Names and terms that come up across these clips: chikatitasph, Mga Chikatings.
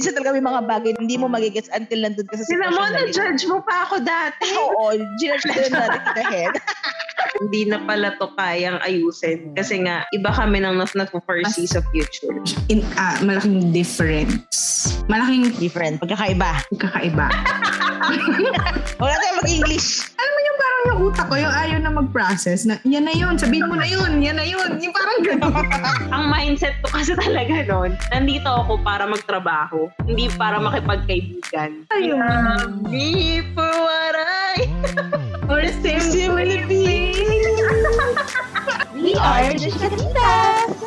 Isa talaga may mga bagay hindi mo magigets until nandun ka sa situation. Sina mo, na-judge mo pa ako dati. Oo, ginudge mo din natin kita head. Hindi na pala to kayang ayusin kasi nga iba kami nang nagpo-foresee sa future. Malaking difference. Malaking difference. Pagkakaiba. Wala tayong mag-English. Alam mo yung parang yung utak ko, yung ayaw na mag-process na yan na yun, sabihin mo na yun, yan na yun. Yung parang gano'n. Ang mindset ko kasi talaga nun, nandito ako para magtrabaho, hindi para makipagkaibigan. Ayun. Be for what I... Or simply be. We are the Chikatings.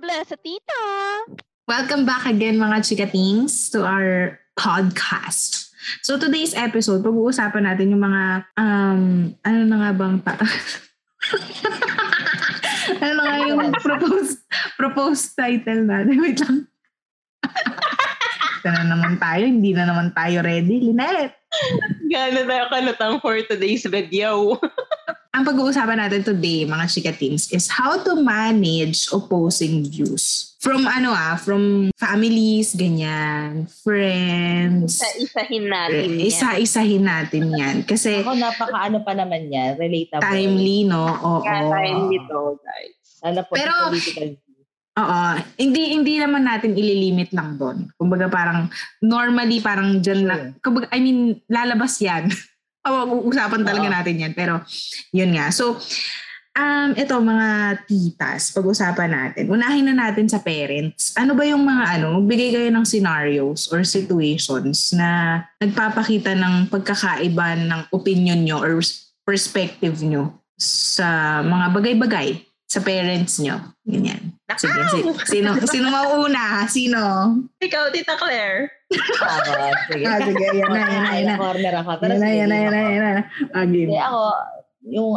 Bless a tita. Welcome back again mga Chikatings to our podcast. So today's episode, pag-uusapan natin yung mga, ano na nga bang ano na nga yung proposed title natin. Wait lang. Na naman tayo, hindi na naman tayo ready. Linet! Gano'n tayo kalutang for today's video. Ang pag-uusapan natin today, mga Chikatings, is how to manage opposing views. From families, ganyan, friends. Isa-isahin natin yan. Isa-isahin natin yan. Kasi... Ako, napaka-ano pa naman yan, relatable. Timely, no? Oo. Kaya timely to, guys. Pero... Oo. Hindi naman natin ililimit lang doon. Kumbaga parang normally parang dyan lang. Kumbaga, I mean, lalabas yan. Usapan talaga natin yan. Pero yun nga. So, ito mga titas, pag-usapan natin. Unahin na natin sa parents. Ano ba yung mga ano? Magbigay kayo ng scenarios or situations na nagpapakita ng pagkakaiba ng opinion nyo or perspective nyo sa mga bagay-bagay sa parents nyo. Ganyan. Sige, sino mauuna? Sino? Ikaw, Tita Claire. Sige. Yan na. Yan na. Hindi ako, yung,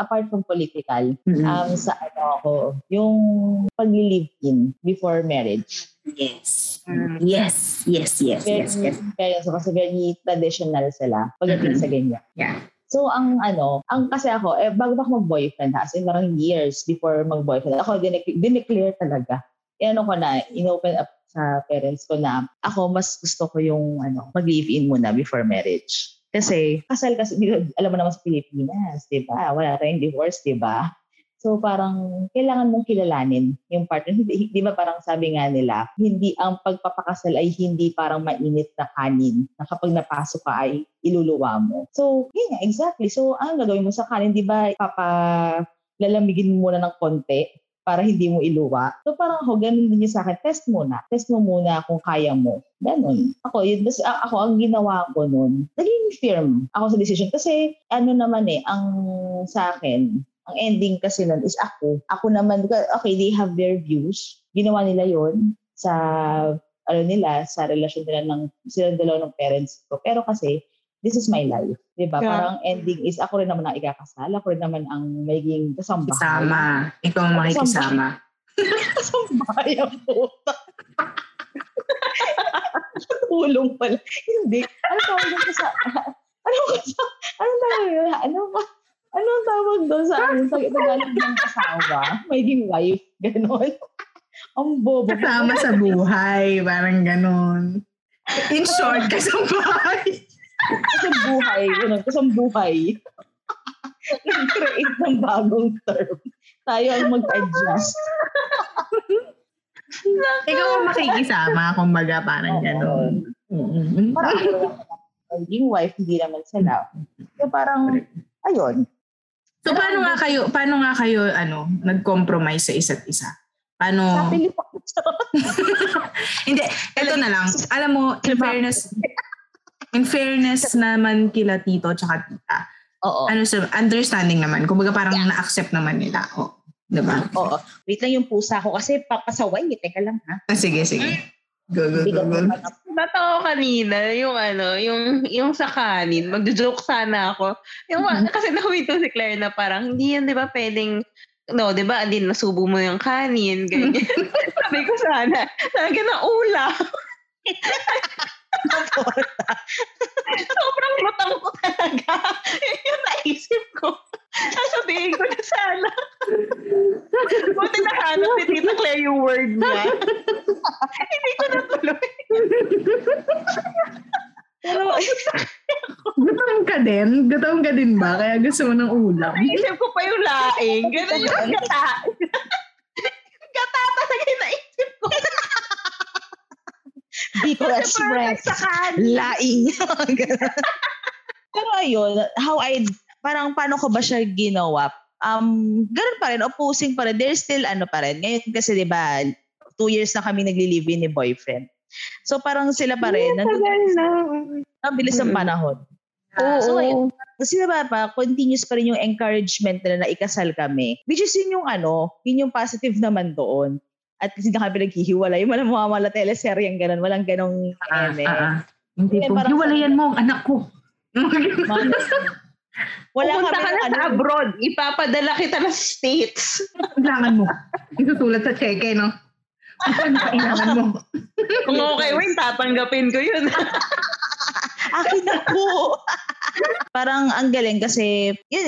apart from political, sa ano ako, yung pag-live-in before marriage. Yes. Kasi very traditional sila pagdating sa ganyan. Yeah. So, ang kasi ako, bago pa ako mag-boyfriend, as in parang years before mag-boyfriend, ako dineclear talaga. In-open up sa parents ko na ako mas gusto ko yung mag-live-in muna before marriage. Kasi, kasal kasi, alam mo naman sa Pilipinas, di ba? Wala tayong divorce, di ba? So, parang kailangan mong kilalanin yung partner. Di ba parang sabi nga nila, hindi ang pagpapakasal ay hindi parang mainit na kanin na kapag napasok ka ay iluluwa mo. So, yun nga, exactly. So, ang gagawin mo sa kanin, di ba, papalalamigin mo muna ng konti para hindi mo iluwa. So, parang ako, ganun din yun sa akin, test muna. Test mo muna kung kaya mo. Ganun. Ako, ang ginawa ko nun, naging firm ako sa decision. Kasi, ang sa akin, ang ending kasi nun is ako. Ako naman, okay, they have their views. Ginawa nila yon sa, sa relasyon nila ng silang dalawa ng parents ko. Pero kasi, this is my life. Diba? Yeah. Parang ending is, ako rin naman ang ikakasal. Ako rin naman ang magiging kasambahay. Kasama. Ikaw ang makikisama. Kasambahay ang puta. Tulong pala. Hindi. Anong tawag doon sa amin? Pag itagalan ng kasawa, magiging wife, gano'n. Ang bobo. Kasama sa buhay, parang gano'n. In short, kasambahay. Kasambuhay. Nag-create ng bagong term. Tayo ang mag-adjust. Ikaw ang makikisama, kumbaga parang gano'n. Magiging wife, hindi naman sila. So parang, ayun. So, paano nga kayo, nag-compromise sa isa't isa? Paano? Hindi, ito na lang. Alam mo, in fairness naman kila tito tsaka tita. Oo. Understanding naman. Kumbaga parang na-accept naman nila. Oo. Diba? Oo. Wait lang yung pusa ko kasi papasaway. Teka lang ha. Sige. Go. Natawa kanina yung sa kanin. Magjo-joke sana ako. Kasi nahuwito si Claire na parang hindi yan, di ba, pwedeng, no, di ba, andin, nasubo mo yung kanin, ganyan. Sabi ko sana, talaga na ula. Sobrang lutang ko talaga. Yun yung naisip ko. Sasabihin ko na sana. Buti nahanap ni Tita Claire yung word niya. Hindi ko natuloy. Pero, gutom ka din ba? Kaya gusto mo ng ulam? Naisip ko pa yung laing. Ganun yung gata. Gata talaga yung naisip ko. Deep fresh breath. Laing. Pero ayun, parang paano ko ba siya ginawa? Ganun pa rin, opposing pa rin. There's still ano pa rin. Ngayon kasi diba, 2 years na kami nagli-live-in ni boyfriend. So parang sila pa rin. Nabilis ang panahon. So ayun. Kasi diba pa, continuous pa rin yung encouragement na ikasal kami. Which is yun yung positive naman doon. At hindi na kami naghihiwalay. Walang mga mala teleseryang ganun. Walang ganong Hindi po. Hiwalayan mo ang anak ko. Pumunta ka na sa abroad. Ipapadala kita ng States. Kailangan mo. Isusulat sa cheque, no? Kailangan mo. Kung okay, wait, tatanggapin ko yun. Akin na po. Parang ang galing kasi, yun,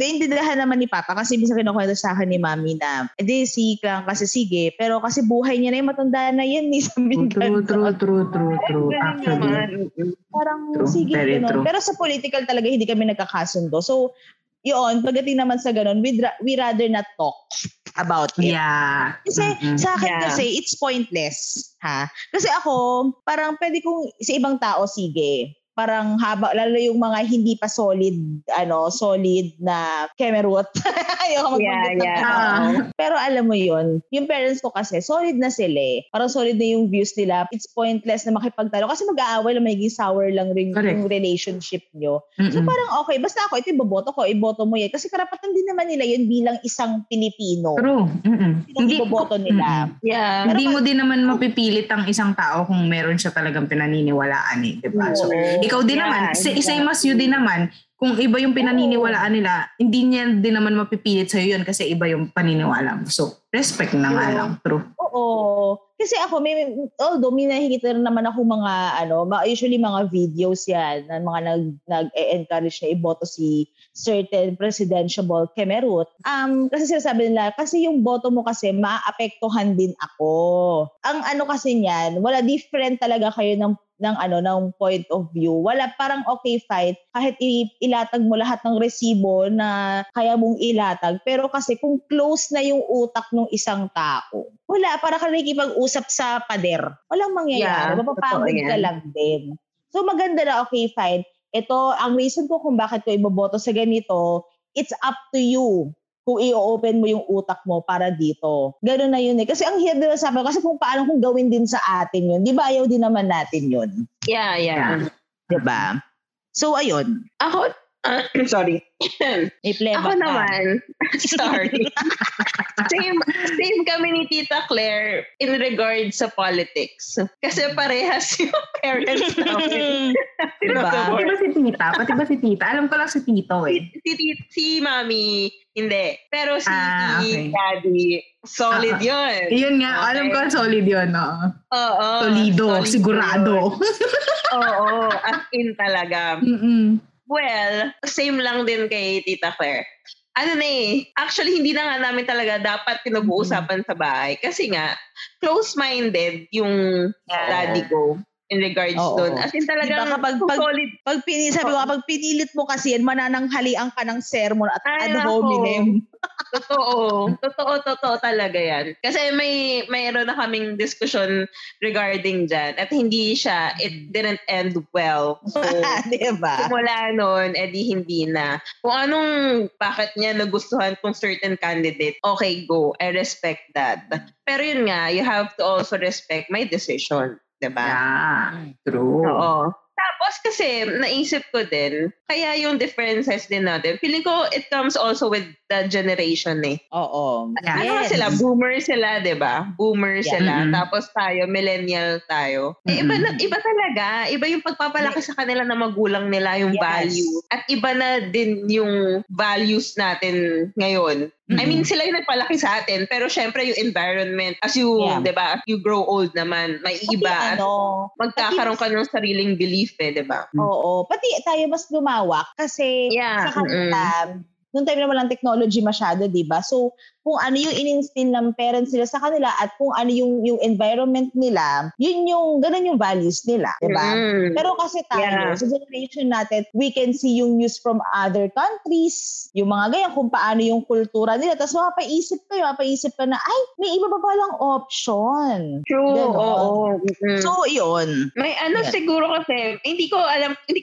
naintindihan naman ni Papa kasi minsan kinukwento sa akin ni Mami na, si Klang kasi sige, pero kasi buhay niya na yung matanda na yan. True. Actually, parang true, sige, true. Pero sa political talaga hindi kami nagkakasundo. So, yun, pagdating naman sa ganun, we rather not talk about it. Yeah. Kasi sa akin kasi, it's pointless. Ha? Kasi ako, parang pwede kong sa ibang tao, sige. Parang lalo yung mga hindi pa solid na kemerut. Ayoko magbanggit ng tao. Pero alam mo yun, yung parents ko kasi, solid na sila eh. Parang solid na yung views nila. It's pointless na makipagtalo. Kasi mag-aaway lang, magiging sour lang rin yung relationship nyo. So parang okay, basta ako, ito iboboto ko, iboto mo yan. Kasi karapatan din naman nila yun bilang isang Pilipino. True. Hindi iboboto nila. Yeah. Hindi mo din naman mapipilit ang isang tao kung meron siya talagang pinaniniwalaan eh. Diba? So, ikaw din naman, same as you din naman, kung iba yung pinaniniwalaan nila, hindi niya din naman mapipilit sa'yo yun kasi iba yung paniniwala mo. So, respect na nga lang. True. Oo. Kasi ako, although may nakikita naman ako usually mga videos yan, ng mga nag-encourage na iboto si certain presidential kemerut. Kasi sinasabi nila, kasi yung boto mo kasi, maapektuhan din ako. Ang kasi niyan, wala different talaga kayo ng point of view. Wala, parang okay fight kahit ilatag mo lahat ng resibo na kaya mong ilatag, pero kasi kung close na yung utak ng isang tao, wala, para ka nakikipag-usap sa pader. Walang mangyayari. Mapapagod ka lang din. So maganda na okay fine. Ito, ang reason ko kung bakit ko iboboto sa ganito, it's up to you kung i-open mo yung utak mo para dito. Ganun na yun eh. Kasi ang hirap din sabi ko, kasi kung paano kung gawin din sa atin yun, di ba ayaw din naman natin yun? Yeah. Diba? So, ayun. Ako, sorry. Ako naman, sorry. same kami ni Tita Claire in regard sa politics. Kasi parehas yung parents namin. Diba? Pati ba si Tita? Alam ko lang si Tito eh. Si Mami. Hindi. Pero si Daddy, solid yun. Yun nga, okay. Alam ko solid yun. No? Oo. Solido, sigurado. Oo, as in talaga. Well, same lang din kay Tita Claire. Actually, hindi na nga namin talaga dapat pinag-uusapan sa bahay. Kasi nga, close-minded yung daddy ko. In regards doon. As in talagang diba kapag pinilit mo kasi yan, manananghalian ka ng sermon at ad hominem. Totoo talaga yan. Kasi mayroon na kaming discussion regarding dyan at it didn't end well. So, diba? Simula noon, edi hindi na. Kung anong bakit niya nagustuhan kung certain candidate, okay, go. I respect that. Pero yun nga, you have to also respect my decision. Diba? Yeah, true. Oo. Tapos kasi, naisip ko din, kaya yung differences din natin, feeling ko it comes also with the generation eh. Oo. Yes. Ano sila? Boomer sila, diba? Boomer sila. Tapos tayo, millennial tayo. Iba talaga. Iba yung pagpapalaki sa kanila na magulang nila, yung value. At iba na din yung values natin ngayon. I mean, sila yung nagpalaki sa atin, pero syempre yung environment, as you, diba, you grow old naman, may iba. Magkakaroon ka ng sariling belief eh, diba? Oo. Pati tayo mas lumawak kasi sa kanila, noong time na walang technology masyado, di ba? So, kung ano yung in-instill ng parents nila sa kanila at kung ano yung environment nila, yun yung, ganun yung values nila, di ba? Mm-hmm. Pero kasi tayo, sa generation natin, we can see yung news from other countries, yung mga ganyan, kung paano yung kultura nila. Tapos mapaisip ka na, ay, may iba pa palang option. True, oo. Mm-hmm. So, yun. May ano yeah. Siguro kasi, hindi ko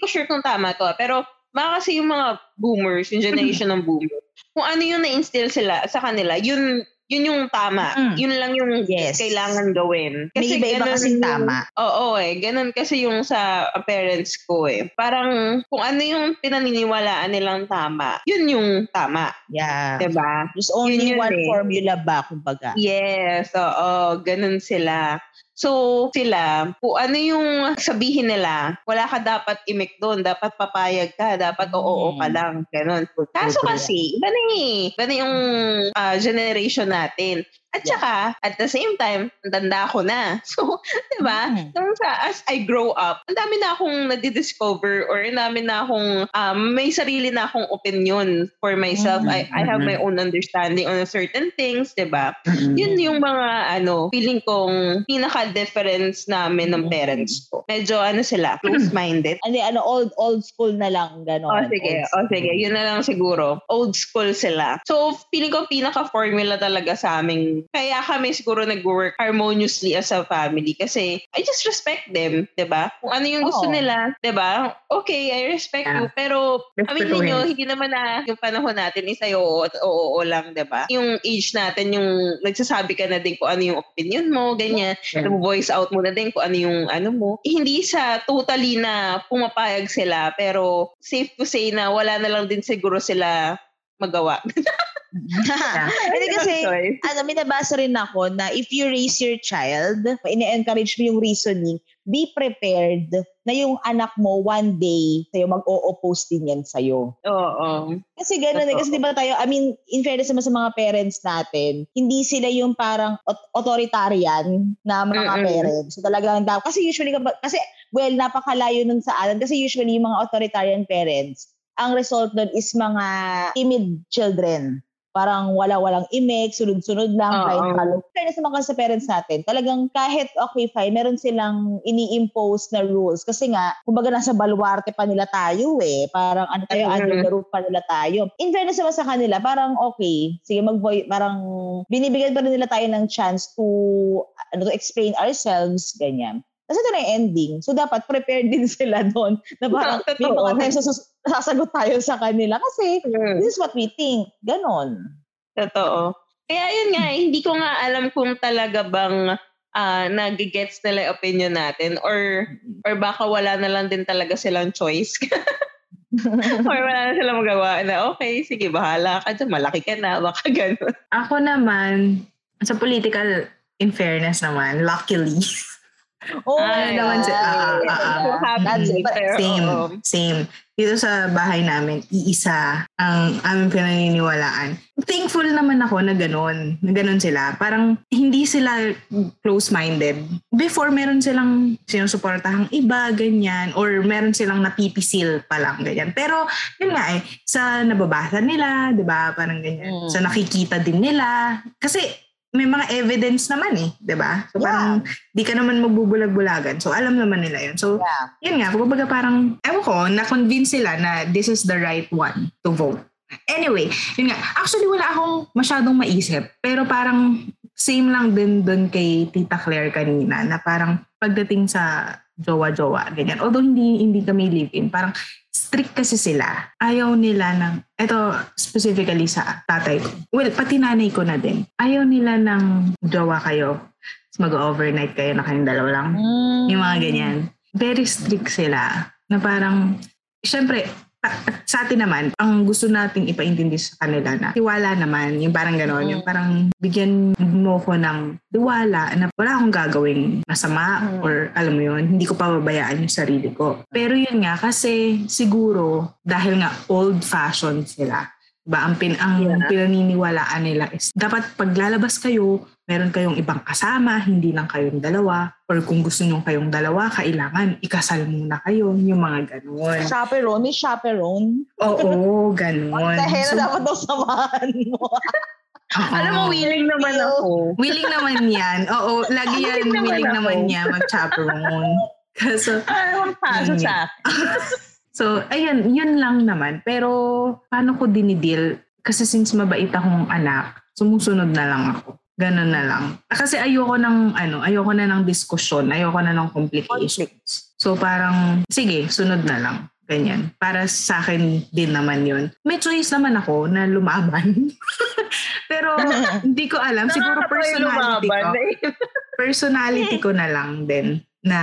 sure kung tama to, pero baka kasi yung mga boomers, yung generation ng boomers, kung ano yung na-instill sila sa kanila, yun yung tama. Mm. Yun lang yung kailangan gawin. Kasi may iba-iba kasing tama. Oo ganun kasi yung sa parents ko eh. Parang kung ano yung pinaniniwalaan nilang tama, yun yung tama. Yeah. Diba? There's only one formula ba, kumbaga? Yes, oo. Ganun sila. So, sila, kung ano yung sabihin nila, wala ka dapat imik doon, dapat papayag ka, dapat oo ka lang, ganun. Kaso kasi, iba na yung generation natin. At saka, at the same time, tanda ko na. So, diba, as I grow up, ang dami na akong nadidiscover or ang dami na akong, may sarili na akong opinion for myself. Mm-hmm. I have my own understanding on certain things, diba? Mm-hmm. Yun yung mga, feeling kong pinaka-difference namin ng parents ko. Medyo, sila, close-minded. Old school na lang, gano'n. O sige, yun na lang siguro. Old school sila. So, feeling ko pinaka-formula talaga sa aming kaya kami siguro nag-work harmoniously as a family kasi I just respect them, diba? Kung ano yung gusto nila, diba? Okay, I respect you, pero aminin nyo, hindi naman na yung panahon natin is ay oo lang, diba? Yung age natin, yung nagsasabi ka na din kung ano yung opinion mo, ganyan. Voice out mo na din kung ano yung ano mo. Hindi sa totally na pumapayag sila, pero safe to say na wala na lang din siguro sila magawa. Hindi kasi, may nabasa rin ako na if you raise your child, ine-encourage mo yung reasoning, be prepared na yung anak mo one day sa'yo, mag-o-oppose din yan sa'yo. Oo. Kasi gano'n eh. Kasi diba tayo, in fairness naman sa mga parents natin, hindi sila yung parang authoritarian na mga parents. So talagang, kasi usually, kasi well, napakalayo nun sa atin. Kasi usually yung mga authoritarian parents, ang result nun is mga timid children. Parang walang image, sunod-sunod lang, blind follow. Fairness naman sa parents natin, talagang kahit okay fine, meron silang ini-impose na rules. Kasi nga, kumbaga nasa baluarte pa nila tayo eh. Parang under the roof pa nila tayo. In fairness naman sa kanila, parang okay, sige parang binibigyan pa rin nila tayo ng chance to explain ourselves, ganyan. Kasi ito na yung ending. So, dapat prepared din sila doon na parang may mga times sasagot tayo sa kanila kasi this is what we think. Ganon. Totoo. Kaya yun nga, hindi ko nga alam kung talaga bang nag-gets nila yung opinion natin or baka wala na lang din talaga silang choice. Or wala na silang magawa na okay, sige, bahala ka dyan. Malaki ka na. Baka ganon. Ako naman, sa political in fairness naman, luckily, Same. Dito sa bahay namin, iisa ang aming pinaniniwalaan. Thankful naman ako na ganun sila. Parang hindi sila close-minded. Before, meron silang sinusuportahang iba, ganyan. Or meron silang napipisil pa lang, ganyan. Pero, yun nga eh, sa nababasa nila, di ba? Parang ganyan. Sa nakikita din nila. Kasi, may mga evidence naman eh, di ba? So parang di ka naman magbubulag-bulagan. So alam naman nila yun. So yun nga, kumbaga parang, na-convince sila na this is the right one to vote. Anyway, yun nga, actually wala akong masyadong maisip. Pero parang same lang din dun kay Tita Claire kanina na parang pagdating sa jowa-jowa, ganyan. Although hindi kami live-in, parang strict kasi sila. Ayaw nila ng, eto specifically sa tatay ko. Well, pati nanay ko na din. Ayaw nila ng jowa kayo. Mag-overnight kayo na kayong dalawa lang. Yung mga ganyan. Very strict sila. Na parang, syempre, sa atin naman, ang gusto nating ipaintindi sa kanila na tiwala naman, yung parang gano'n, yung parang bigyan mo ko ng tiwala na wala akong gagawing masama or alam mo yun, hindi ko pababayaan yung sarili ko. Pero yun nga, kasi siguro, dahil nga old-fashioned sila, diba, ang pinaniniwalaan nila is dapat paglalabas kayo, meron kayong ibang kasama, hindi lang kayong dalawa. Or kung gusto nyo kayong dalawa, kailangan ikasal muna kayo. Yung mga ganun. Chaperone, may chaperone. Oo, ganun. Ang dahil na dapat daw samahan mo. Alam mo, willing naman ako. Willing naman yan. Oo, lagi yan willing naman niya mag-chaperone. Kaso, ayun pa, so sa so, ayun, yun lang naman. Pero, paano ko dinideal? Kasi since mabait akong anak, sumusunod na lang ako. Ganun na lang. Kasi ayoko na ng diskusyon, ayoko na ng complications. So parang, sige, sunod na lang. Ganyan. Para sa akin din naman yun. May choice naman ako na lumaban. Pero hindi ko alam. Siguro personality ko. Personality ko na lang din na,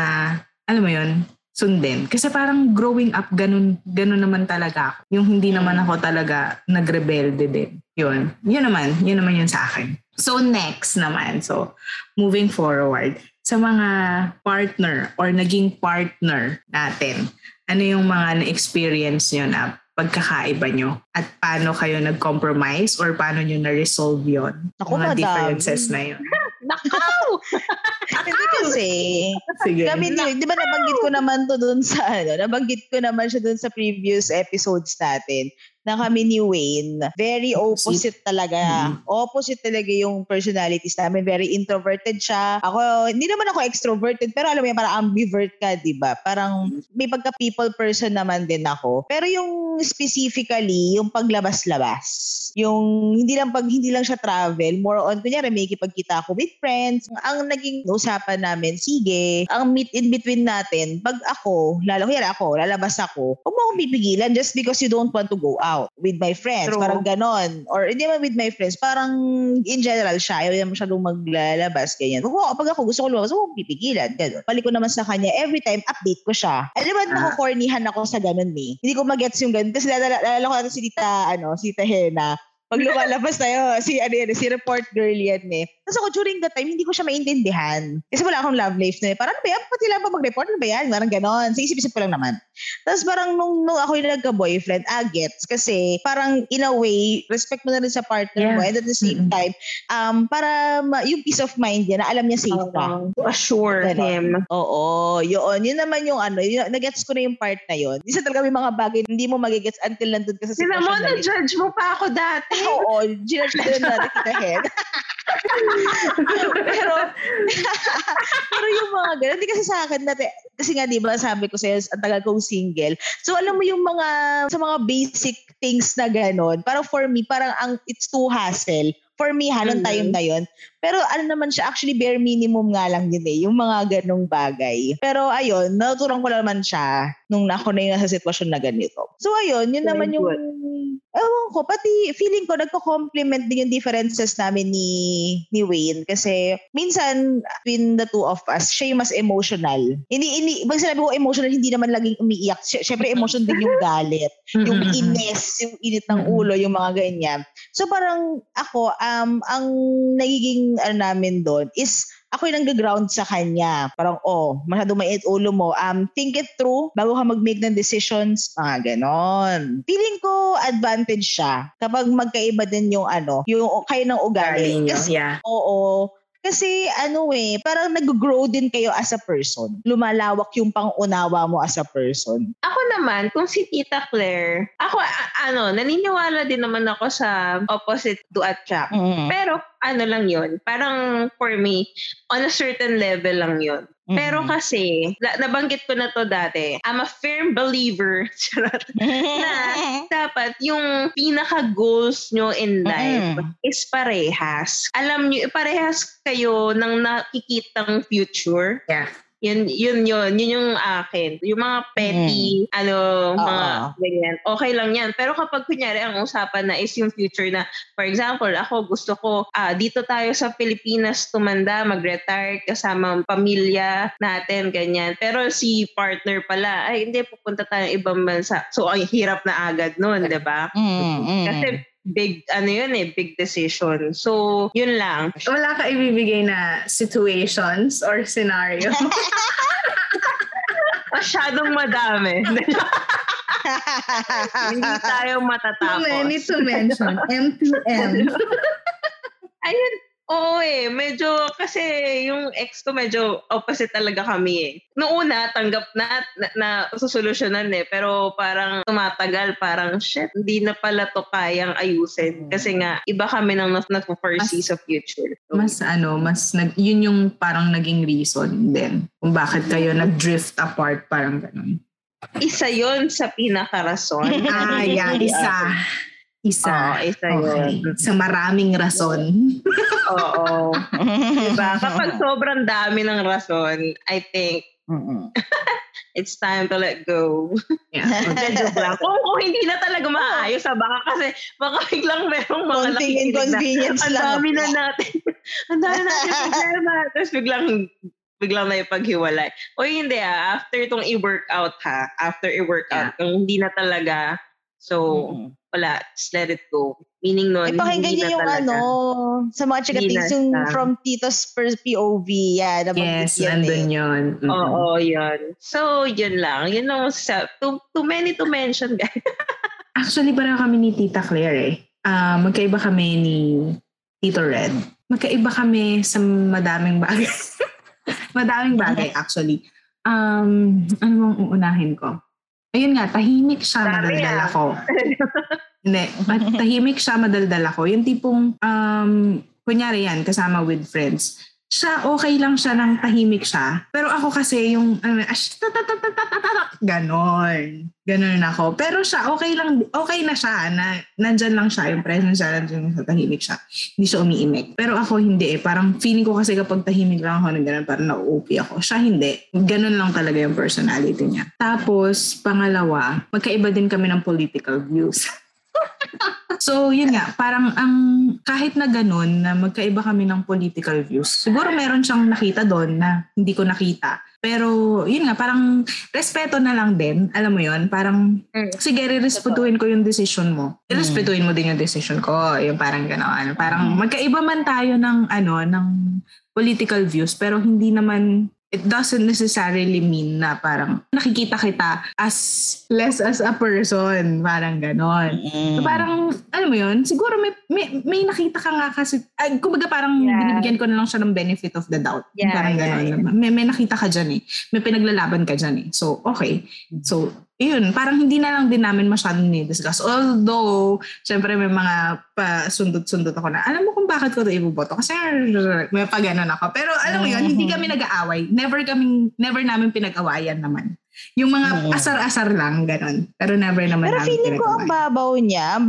alam mo yun, sundin. Kasi parang growing up, ganun naman talaga ako. Yung hindi naman ako talaga nagrebelde din. Yun. Yun naman yun sa akin. So next naman, so moving forward, sa mga partner or naging partner natin, ano yung mga na-experience nyo na pagkakaiba nyo? At paano kayo nag-compromise or paano nyo na-resolve yun? Ako, mga madam, differences na yun. Nakaw! Hindi kasi, kami nyo, di ba nabanggit ko naman siya dun sa previous episodes natin. Na kami ni Wayne, very opposite talaga. Mm-hmm. Opposite talaga yung personalities namin. Very introverted siya. Ako, hindi naman ako extroverted, pero alam mo yan, parang ambivert ka, diba? Parang may pagka-people person naman din ako. Pero yung specifically, yung paglabas-labas. Yung hindi lang siya travel, more on, kunyari, may kipagkita ako with friends. Ang naging usapan namin, sige, ang meet in between natin, pag ako, lalabas ako, huwag mo akong pipigilan just because you don't want to go out. With my friends. True. Parang ganon. Or hindi man with my friends. Parang in general siya. Ayaw naman siya maglalabas. Ganyan. Pag ako gusto ko lumabas, huwag pipigilan. Ganon. Pali ko naman sa kanya. Every time, update ko siya. Alam mo, nakukornihan ako sa ganon eh. Hindi ko magets yung ganon. Kasi lalala ko natin si Tita Hena. Pag lumalabas tayo, si report girl yan eh. Tapos ako during that time, hindi ko siya maintindihan. Kasi wala akong love life na eh. Parang ano ba yan? Pati lang ba mag-report? Ano ba yan? Parang ganon. So isip-isip ko lang naman. Tapos parang nung ako yung nagka-boyfriend, gets. Kasi parang in a way, respect mo na rin sa partner mo. And at the same time, para yung peace of mind niya na alam niya safe pa. To assure ganon. Him. Oo. Yun. Yun naman yung ano. Nag-gets ko na yung part na yun. Isa talaga may mga bagay hindi mo mag-gets until nandun ka sa situation. Sila mo, na-judge mo pa ako dati. Oo, ginudge na rin natin kita head. pero yung mga ganun, hindi kasi sa akin natin, kasi nga diba sabi ko sa'yo, ang tagal kong single. So alam mo yung mga, sa mga basic things na ganun, parang for me, parang it's too hassle. For me, halong time na yun. Pero ano naman siya, actually bare minimum nga lang yun eh, yung mga ganong bagay. Pero ayun, naturang ko naman siya nung ako na yung nasa sitwasyon na ganito. So ayun, yun very naman yung... Ewan ko, pati feeling ko nagko-compliment din yung differences namin ni Wayne kasi minsan between the two of us, siya yung mas emotional. Pag sinabi ko emotional, hindi naman laging umiiyak. Siyempre emotion din yung galit, yung ines, yung init ng ulo, yung mga ganyan. So parang ako, ang nagiging namin doon is ako yung nanggaground sa kanya. Parang, masyado mainit ulo mo. Think it through bago ka mag-make ng decisions. Mga ganon. Feeling ko, advantage siya. Kapag magkaiba din yung yung kayo ng ugali. Kasi, oo. Kasi parang nag-grow din kayo as a person. Lumalawak yung pang-unawa mo as a person. Ako naman, kung si Tita Claire, ako naniniwala din naman ako sa opposite to attract. Mm. Pero lang yun, parang for me, on a certain level lang yun. Pero kasi, nabanggit ko na to dati, I'm a firm believer na dapat yung pinaka-goals nyo in life is parehas. Alam nyo, parehas kayo ng nakikitang future. Yeah. Yun yung akin. Yung mga petty, mga ganyan. Okay lang yan. Pero kapag kunyari, ang usapan na is yung future na, for example, ako gusto ko, dito tayo sa Pilipinas tumanda, mag-retire, kasama ang pamilya natin, ganyan. Pero si partner pala, ay hindi, pupunta tayong ibang bansa. So, ay hirap na agad nun, diba? Kasi, big, big decision. So, yun lang. Wala ka ibibigay na situations or scenario. Masyadong madami. Hindi tayo matatapos. Too many to mention. M2M. Ayun. Oo eh, medyo kasi yung ex ko medyo opposite talaga kami eh. Noong una, tanggap na susolusyonan eh. Pero parang tumatagal, parang shit, hindi na pala to kayang ayusin. Kasi nga, iba kami nang nag-foresee sa future. So, yun yung parang naging reason din. Kung bakit kayo nag-drift apart, parang ganun. Isa yon sa pinakarason. Isa yun. Sa maraming rason. Oo. Diba? Kapag sobrang dami ng rason, I think, it's time to let go. Yeah. Kung hindi na talaga maayos, baka kasi baka biglang merong mga laking inconvenience lang. Ang dami natin problema. Tapos biglang na ipaghiwalay. O hindi after itong i-workout ha. After i-workout. Kung hindi na talaga, so wala, just let it go. Meaning nun, pakinggan niyo yung talaga. Sa mga chikatings, yung from Tito's POV. Yeah, yes, nandun yun. Oo, yun. So, yun lang. Yun lang masasabi. Too many to mention, guys. Actually, parang kami ni Tita Claire eh. Magkaiba kami ni Tito Red. Magkaiba kami sa madaming bagay. Madaming bagay, actually. Ano bang uunahin ko? Ayun nga, tahimik siya, madaldala ko. Hindi, tahimik siya, madaldala ko. Yung tipong, kunyari yan, kasama with friends. Siya, okay lang siya ng tahimik siya. Pero ako kasi yung, ganon. Ganon ako. Pero siya, okay lang, okay na siya. Nandyan lang siya, yung presence siya, nandyan sa tahimik siya. Hindi siya umiimik. Pero ako hindi eh. Parang feeling ko kasi kapag tahimik lang ako ng ganon, parang na-OP ako. Siya hindi. Ganon lang talaga yung personality niya. Tapos, pangalawa, magkaiba din kami ng political views. So, yun nga, parang ang kahit na ganun na magkaiba kami ng political views, siguro meron siyang nakita doon na hindi ko nakita. Pero, yun nga, parang respeto na lang din. Alam mo yun, parang, sige, respetuhin ko yung decision mo. Respetuhin mo din yung decision ko. Yung parang gano'n. Parang magkaiba man tayo ng political views, pero hindi naman... It doesn't necessarily mean na parang nakikita kita as less as a person. Parang ganon. So parang, alam mo yun, siguro may nakita ka nga kasi, kumbaga parang binibigyan ko na lang siya ng benefit of the doubt. Yeah, parang ganon. Yeah. May nakita ka dyan eh. May pinaglalaban ka dyan eh. So, okay. So, yun, parang hindi na lang din namin masyadong ni-discuss. Although, syempre may mga pasundot-sundot ako na, alam mo kung bakit ko ito ibuboto? Kasi may pag-ganon ako. Pero alam mo yun, hindi kami nag-aaway. Never namin pinag-awayan naman. Yung mga asar-asar lang, ganon. Pero never naman namin pinag-awayan. Pero feeling ko ang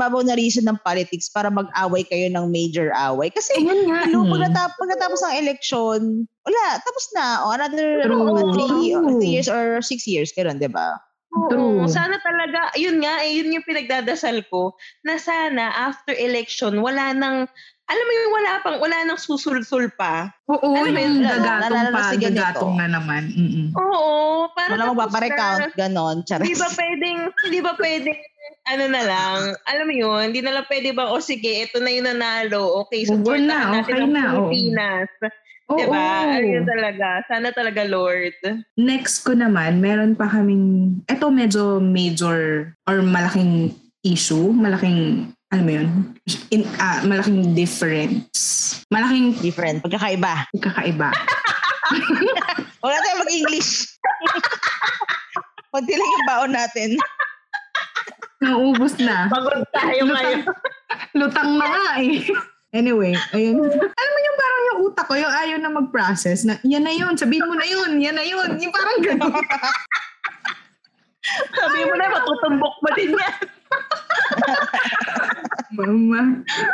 babaw na reason ng politics para mag-away kayo ng major away. Kasi pagkatapos ng eleksyon, wala, tapos na. Another 3 years or 6 years. Karon, di ba? True. Sana talaga, yun nga, yun yung pinagdadasal ko, na sana after election, wala nang, alam mo yung wala nang susul-sul pa. Oo, yung gagatong na naman. Oo. Wala magpaparecount, ganon. Hindi ba pwedeng, na lang, alam mo yun, hindi na lang pwede ba, sige, ito na yung nanalo, okay, supportahan natin ang Pilipinas. Diba? Ayun talaga. Sana talaga, Lord. Next ko naman, meron pa kaming, eto medyo major or malaking issue, malaking, alam mo yun, malaking difference. Malaking different. Pagkakaiba. Wala tayo mag-English. Kunti lang yung baon natin. Nauubos na. Pagod tayo ngayon. Lutang na nga eh. Anyway, ayun. Alam mo yung parang yung utak ko, yung ayaw na mag-process na, yan na yun, sabihin mo na yun, yan na yun. Yung parang gano'n. Sabihin mo na, matutumbok mo din yan.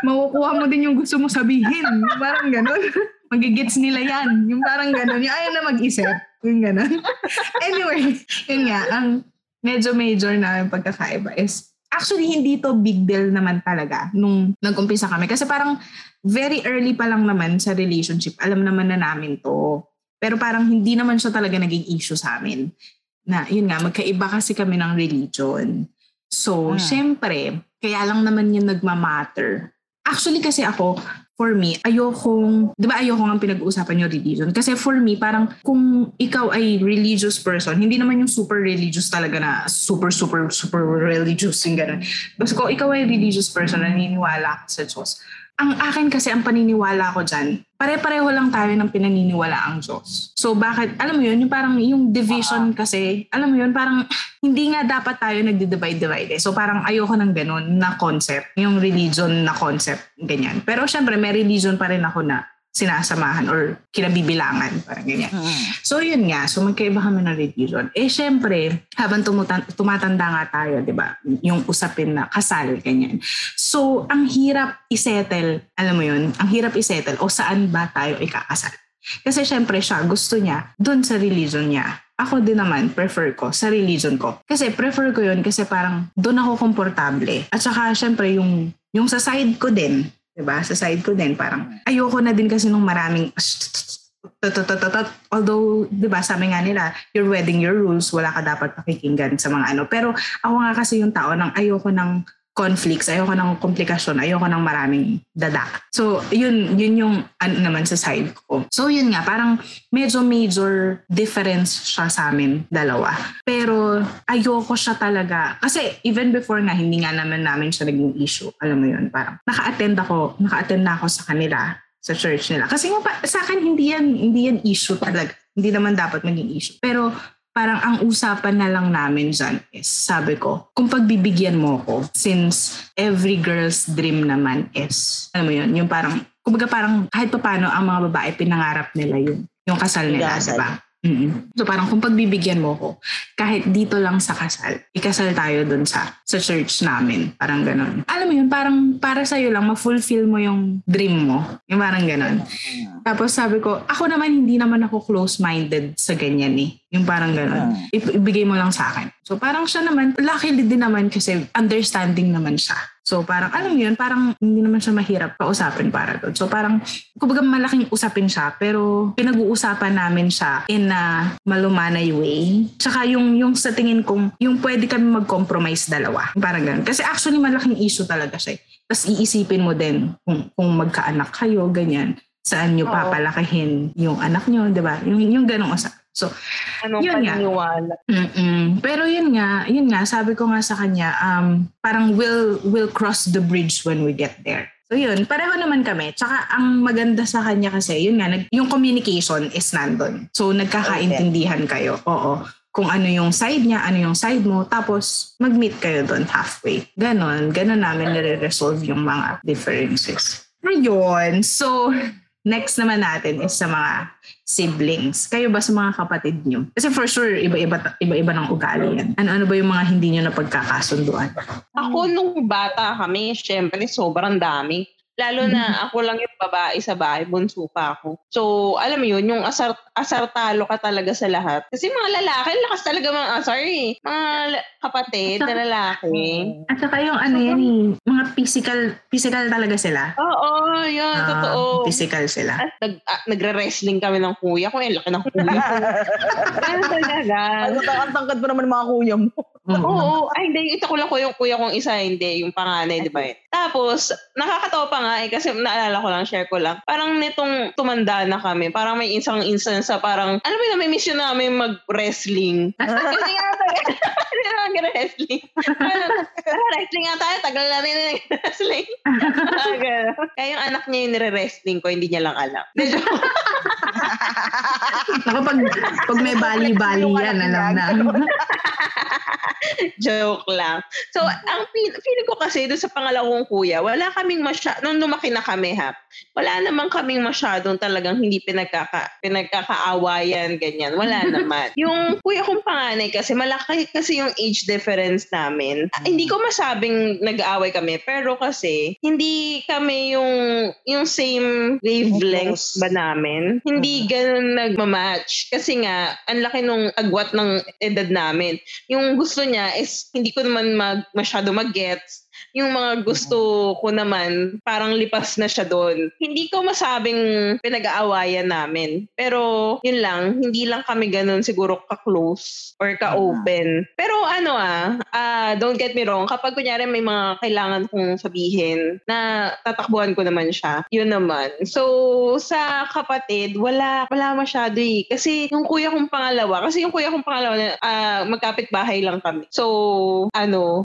Makukuha mo din yung gusto mo sabihin. Yung parang gano'n. Magigits nila yan. Yung parang gano'n. Yung ayaw na mag-isip. Yung gano'n. Anyway, yun nga, ang medyo major na yung pagkakaiba is, actually, hindi to big deal naman talaga nung nag-umpisa kami. Kasi parang very early pa lang naman sa relationship. Alam naman na namin to. Pero parang hindi naman siya talaga naging issue sa amin. Na, yun nga, magkaiba kasi kami ng religion. So, syempre, kaya lang naman yun nagmamatter. Actually, kasi ako, for me, ayokong ang pinag-uusapan yung religion. Kasi for me, parang kung ikaw ay religious person, hindi naman yung super religious talaga na super religious yung gano'n. Basta kung ikaw ay religious person, naniniwala ka sa Diyos, Ang akin kasi ang paniniwala ko dyan, pare-pareho lang tayo ng pinaniniwala ang Diyos. So bakit, alam mo yun, yung parang yung division kasi, alam mo yun, parang hindi nga dapat tayo nagdi-divide-divide eh. So parang ayoko ng ganun na concept, yung religion na concept, ganyan. Pero syempre may religion pa rin ako na sinasamahan or kinabibilangan, parang ganyan. So yun nga, so magkaiba kami ng religion. Eh syempre, habang tumatanda nga tayo, di ba, yung usapin na kasal, ganyan. So ang hirap isettle, alam mo yun, ang hirap isettle o saan ba tayo ikakasal. Kasi syempre siya, gusto niya dun sa religion niya. Ako din naman, prefer ko sa religion ko. Kasi prefer ko yun kasi parang doon ako komportable. At saka syempre yung sa side ko din, diba? Sa side ko din, parang ayoko na din kasi nung maraming although, diba, sabi nga nila, your wedding, your rules, wala ka dapat pakikinggan sa mga ano. Pero ako nga kasi yung tao ng ayoko ng conflicts, ayoko ng komplikasyon, ayoko ng maraming dada. So, yun yung ano naman sa side ko. So, yun nga, parang medyo major difference siya sa amin, dalawa. Pero ayoko siya talaga. Kasi even before nga, hindi nga naman namin siya naging issue. Alam mo yun, parang naka-attend na ako sa kanila, sa church nila. Kasi nga, sa akin, hindi yan issue talaga. Hindi naman dapat maging issue. Pero parang ang usapan na lang namin dyan is, sabi ko, kung pagbibigyan mo ko, since every girl's dream naman is, alam mo yun, yung parang, kumbaga parang kahit paano ang mga babae pinangarap nila yung kasal nila, diba? Mm-hmm. So parang kung pagbibigyan mo ko, kahit dito lang sa kasal, ikasal tayo dun sa church namin, parang ganun. Alam mo yun, parang para sa'yo lang, ma-fulfill mo yung dream mo, yung parang ganun. Tapos sabi ko, ako naman hindi naman ako close-minded sa ganyan eh. Yung parang gano'n. Ibigay mo lang sa akin. So parang siya naman, luckily din naman kasi understanding naman siya. So parang alam mo yun, parang hindi naman siya mahirap kausapin para doon. So parang kumbaga malaking usapin siya pero pinag-uusapan namin siya in a malumanay way. Tsaka yung sa tingin kong yung pwede kami mag-compromise dalawa. Parang gano'n. Kasi actually malaking issue talaga siya. Tapos iisipin mo din kung magkaanak kayo, ganyan. Saan nyo papalakihin yung anak nyo, diba? Yung gano'ng usap. So, anong yun paniniwala? Pero yun nga, sabi ko nga sa kanya, parang we'll cross the bridge when we get there. So yun, pareho naman kami. Tsaka ang maganda sa kanya kasi, yun nga, yung communication is nandun. So nagkakaintindihan kayo, oo. Kung ano yung side niya, ano yung side mo, tapos mag-meet kayo doon halfway. Ganon namin nare-resolve yung mga differences. Pero yun, so next naman natin is sa mga siblings. Kayo ba sa mga kapatid nyo? Kasi for sure, iba-iba ng ugali yan. Ano-ano ba yung mga hindi nyo na pagkakasunduan? Ako nung bata kami, syempre sobrang dami. Lalo na ako lang yung babae sa bahay, bunso pa ako. So, alam mo yun, yung asar-talo ka talaga sa lahat. Kasi mga lalaki, lakas talaga mga asar eh. Mga kapatid na lalaki. At saka yung ano yan eh, mga physical talaga sila. Oo, yun, totoo. Physical sila. Nagre-wrestling kami ng kuya ko. Eh, laki ng kuya ko. Ano talaga? Ang tangkad pa naman mga kuya mo. Oo, ay hindi, ito ko lang ko yung kuya kong isa, hindi, yung panganay, di ba yun? Tapos, nakakatawa pa nga eh, kasi naalala ko lang, share ko lang, parang nitong tumanda na kami, parang may isang instance sa parang, alam mo yun, may mission namin mag-wrestling. Kasi nga tayo, mag-wrestling. Wrestling nga tayo, tagal natin na nag-wrestling. Kaya yung anak niya yung nire-wrestling ko, hindi niya lang alam. Pag may bali-bali yan, alam na. Joke lang. So, ang feeling ko kasi doon sa pangalawang kuya, wala kaming nung lumaki na kami ha, wala naman kaming masyadong talagang hindi pinagkakaawayan, ganyan. Wala naman. Yung kuya kong panganay kasi, malaki kasi yung age difference namin. Hindi ko masabing nag-aaway kami, pero kasi, hindi kami yung same wavelength ba namin. Hindi ganun nagmamatch. Kasi nga, ang laki nung agwat ng edad namin. Yung gusto niya is hindi ko naman masyado mag-gets. Yung mga gusto ko naman, parang lipas na siya doon. Hindi ko masabing pinag-aawayan namin. Pero, yun lang, hindi lang kami ganun siguro ka-close or ka-open. Pero ano don't get me wrong, kapag kunyari may mga kailangan kong sabihin na tatakbuhan ko naman siya, yun naman. So, sa kapatid, wala masyado eh. Kasi yung kuya kong pangalawa, magkapit bahay lang kami. So, yun.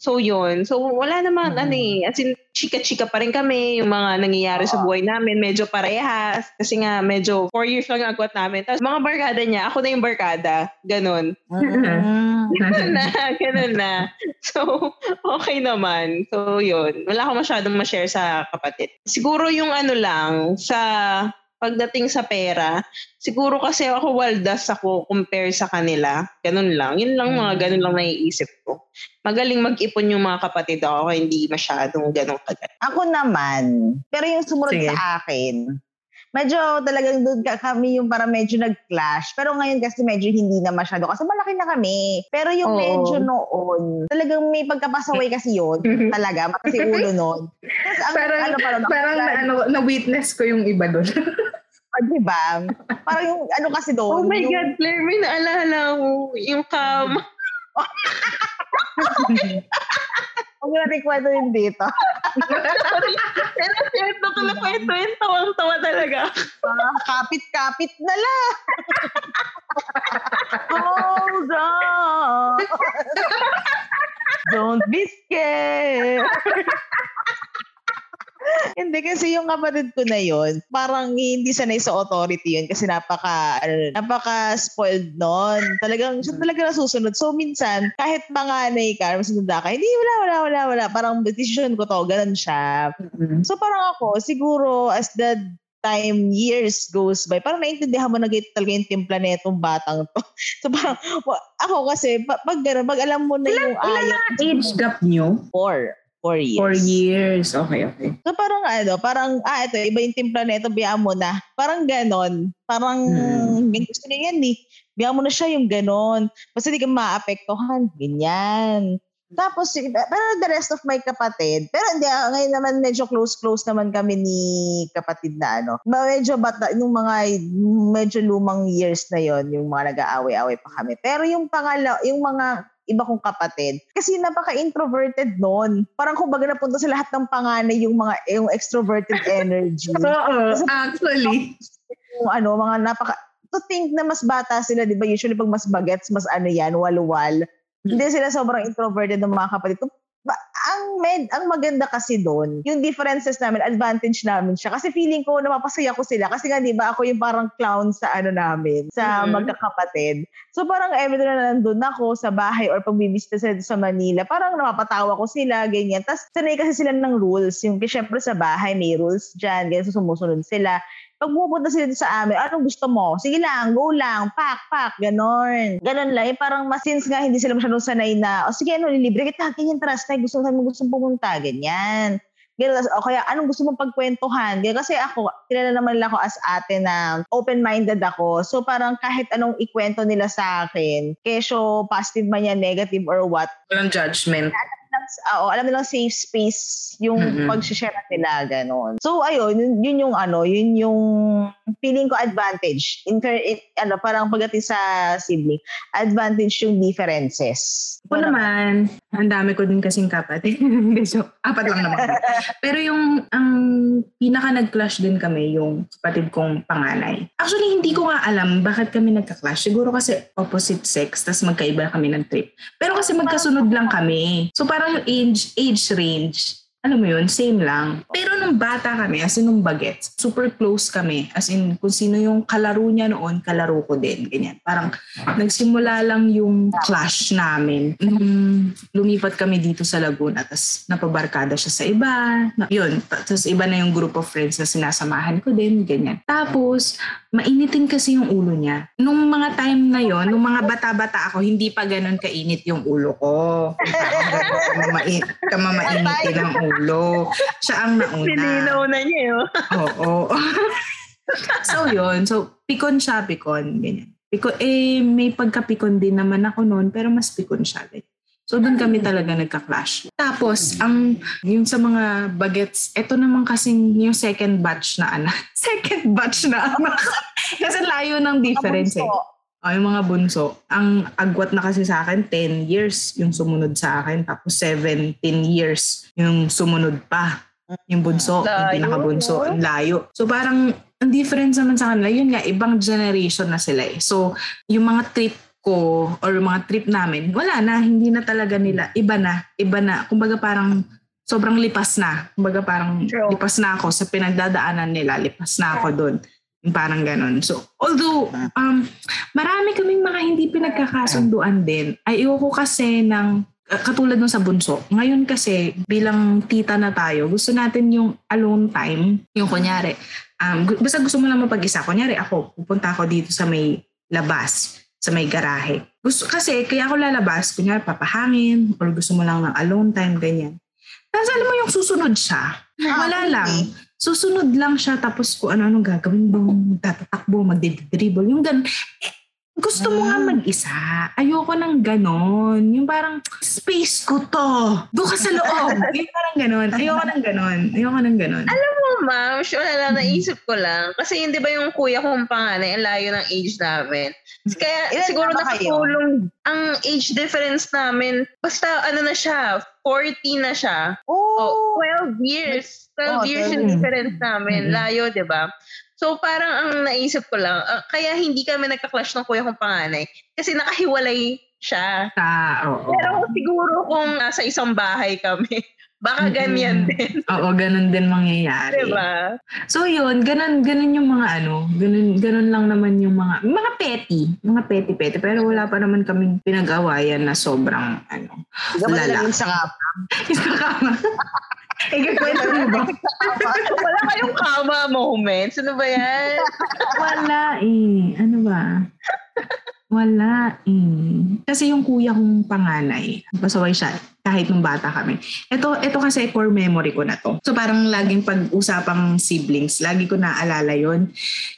So, wala naman ano eh. As in, chika-chika pa rin kami. Yung mga nangyayari sa buhay namin, medyo parehas. Kasi nga, medyo 4 years lang ang agwat namin. Tapos, mga barkada niya, ako na yung barkada. Ganon. Ganon na. So, okay naman. So, yun. Wala akong masyadong ma-share sa kapatid. Siguro yung ano lang, sa pagdating sa pera, siguro kasi ako waldas ako compare sa kanila. Ganun lang. Yun lang mga ganun lang naiisip ko. Magaling mag-ipon yung mga kapatid ako, hindi masyadong ganun kagad. Ako naman, pero yung sumunod sa akin, medyo talagang doon kami yung para medyo nag-clash. Pero ngayon kasi medyo hindi na masyado. Kasi malaki na kami. Pero yung medyo noon, talagang may pagkapasaway kasi yun. Talaga, kasi ulo noon. Tapos ang parang na-witness ko yung iba doon. Diba? Parang yung ano kasi doon. Oh my God, Claire, may naalala ko. Yung cam. Huwag natin kwentuhin dito. Pero siyento ko na kwentuhin, tawang-tawa talaga. Kapit-kapit na lang. Hold on. Don't be scared. Hindi kasi yung kapatid ko na yon parang hindi sanay sa authority yun kasi napaka-spoiled nun. Talagang, siya talaga nasusunod. So, minsan, kahit panganay ka, masunod ka, hindi, wala. Parang decision ko to, ganun siya. Mm-hmm. So, parang ako, siguro, as the time, years goes by, parang naiintindihan mo na talaga yung timpla na itong batang to. So, parang, ako kasi, pag alam mo na yung ayaw. Wala age gap nyo? 4 years. 4 years. Okay. So parang, ito, iba yung timpla na ito, biya mo na. Parang ganon. Parang, gusto niya yan eh. Biya mo na siya yung ganon. Basta di ka maapektuhan. Ganyan. Tapos, pero the rest of my kapatid, pero hindi, ngayon naman medyo close-close naman kami ni kapatid na ano. Medyo bata, yung mga medyo lumang years na yon yung mga nag-aaway-aaway pa kami. Pero yung mga iba kong kapatid. Kasi napaka-introverted noon. Parang kumbaga napunta sa lahat ng panganay yung extroverted energy. Oo, actually. Yung mga to think na mas bata sila, di ba? Usually pag mas bagets, mas waluwal. Hindi sila sobrang introverted ng mga kapatid. Ang maganda kasi doon, yung differences namin, advantage namin siya. Kasi feeling ko, napapasaya ko sila. Kasi nga, di ba, ako yung parang clown sa namin, sa magkakapatid. So parang every time na nandun ako sa bahay or pagbibisita sa Manila, parang napapatawa ko sila, ganyan. Tapos sanay kasi sila ng rules. Yung syempre sa bahay, may rules dyan, ganyan, so sumusunod sila. Pag pupunta sila sa amin, anong gusto mo? Sige lang, go lang, pak, ganon. Ganon lang, parang since nga hindi sila masyadong sanay na, sige, lilibre kita, ganyan, taras tayo, gusto mo pumunta, ganyan. Ganyan, o kaya, anong gusto mong pagkwentuhan? Ganyan, kasi ako, kilala naman nila ako as ate na open-minded ako. So, parang kahit anong ikwento nila sa akin, kesyo, positive man yan, negative or what. Walang judgment. Alam nilang safe space yung pag-share nila, gano'n. So, ayun, yun yung feeling ko advantage. Parang pagdating sa sibling, advantage yung differences. Ako naman, ang dami ko din kasing kapatid. So, 4 lang naman. Pero yung, ang pinaka nag-clash din kami, yung kapatid kong panganay. Actually, hindi ko nga alam bakit kami nagka-clash. Siguro kasi opposite sex, tas magkaiba kami ng trip. Pero kasi magkasunod lang kami. So, parang yung age range, alam mo yun, same lang. Pero nung bata kami, as in nung bagets, super close kami. As in, kung sino yung kalaro niya noon, kalaro ko din. Ganyan. Parang nagsimula lang yung clash namin. Lumipat kami dito sa Laguna, tapos napabarkada siya sa iba. Yun, tapos iba na yung group of friends na sinasamahan ko din, ganyan. Tapos, mainitin kasi yung ulo niya. Nung mga time na yon, nung mga bata-bata ako, hindi pa ganun kainit yung ulo ko. Kamamainit ang ulo. Siya ang nauna. Sininaw na niya. Oo. So, yun. So, pikon siya. Ganyan. Pikon, may pagkapikon din naman ako noon, pero mas pikon siya. Ganyan. So, doon kami talaga nagka-clash. Tapos, yung sa mga bagets, eto naman kasing yung second batch na anak. Kasi layo ng difference eh. Yung mga bunso, ang agwat na kasi sa akin, 10 years yung sumunod sa akin. Tapos 17 years yung sumunod pa. Yung bunso, yung pinakabunso, ang layo. So parang, ang difference naman sa kanila, yun nga, ibang generation na sila eh. So, yung mga trip ko or mga trip namin, wala na, hindi na talaga nila. Iba na. Kumbaga parang sobrang lipas na. Kumbaga parang true. Lipas na ako sa pinagdadaanan nila. Lipas na ako doon. Parang ganun. So, although, marami kaming mga hindi pinagkakasunduan din. Ayoko kasi ng, katulad nung sa bunso. Ngayon kasi, bilang tita na tayo, gusto natin yung alone time. Yung kunyari, basta gusto mo lang mapag-isa. Kunyari ako, pupunta ako dito sa may labas, sa may garahe. Gusto, kasi, kaya ako lalabas, kunyari papahangin, or gusto mo lang ng alone time, ganyan. Tapos alam mo yung susunod siya. Wala lang. Susunod lang siya tapos kung ano-ano gagawin mo. Magtatakbo, magdidribble. Yung ganun. Eh, gusto mo nga mag-isa. Ayoko ng ganon. Yung parang space ko to. Doon ka sa loob. Yung parang ganon. Ayoko ng ganon. Alam mo ma'am, sure na naisip ko lang. Kasi yun di ba yung kuya kong panganay, ang layo ng age namin. Kaya ilan siguro nakakulong ang age difference namin. Basta ano na siya, 40 na siya. Oh, 12 years. 12 years yung difference namin. Layo, di ba? So parang ang naisip ko lang, kaya hindi kami nagka-clash ng kuya kong panganay. Kasi nakahiwalay siya. Pero siguro kung nasa isang bahay kami, baka ganyan din. Oo, ganun din mangyayari. Diba? So yun, ganun yung mga ano, ganun lang naman yung mga petty. Pero wala pa naman kaming pinag-awayan na sobrang ano, lala. Yung sakap. Wala kayong kama moments. Ano ba yan? Wala eh. Kasi yung kuya kong panganay, pasaway siya kahit nung bata kami. Ito kasi core memory ko na to. So parang laging pag-usapang siblings, lagi ko naaalala yun.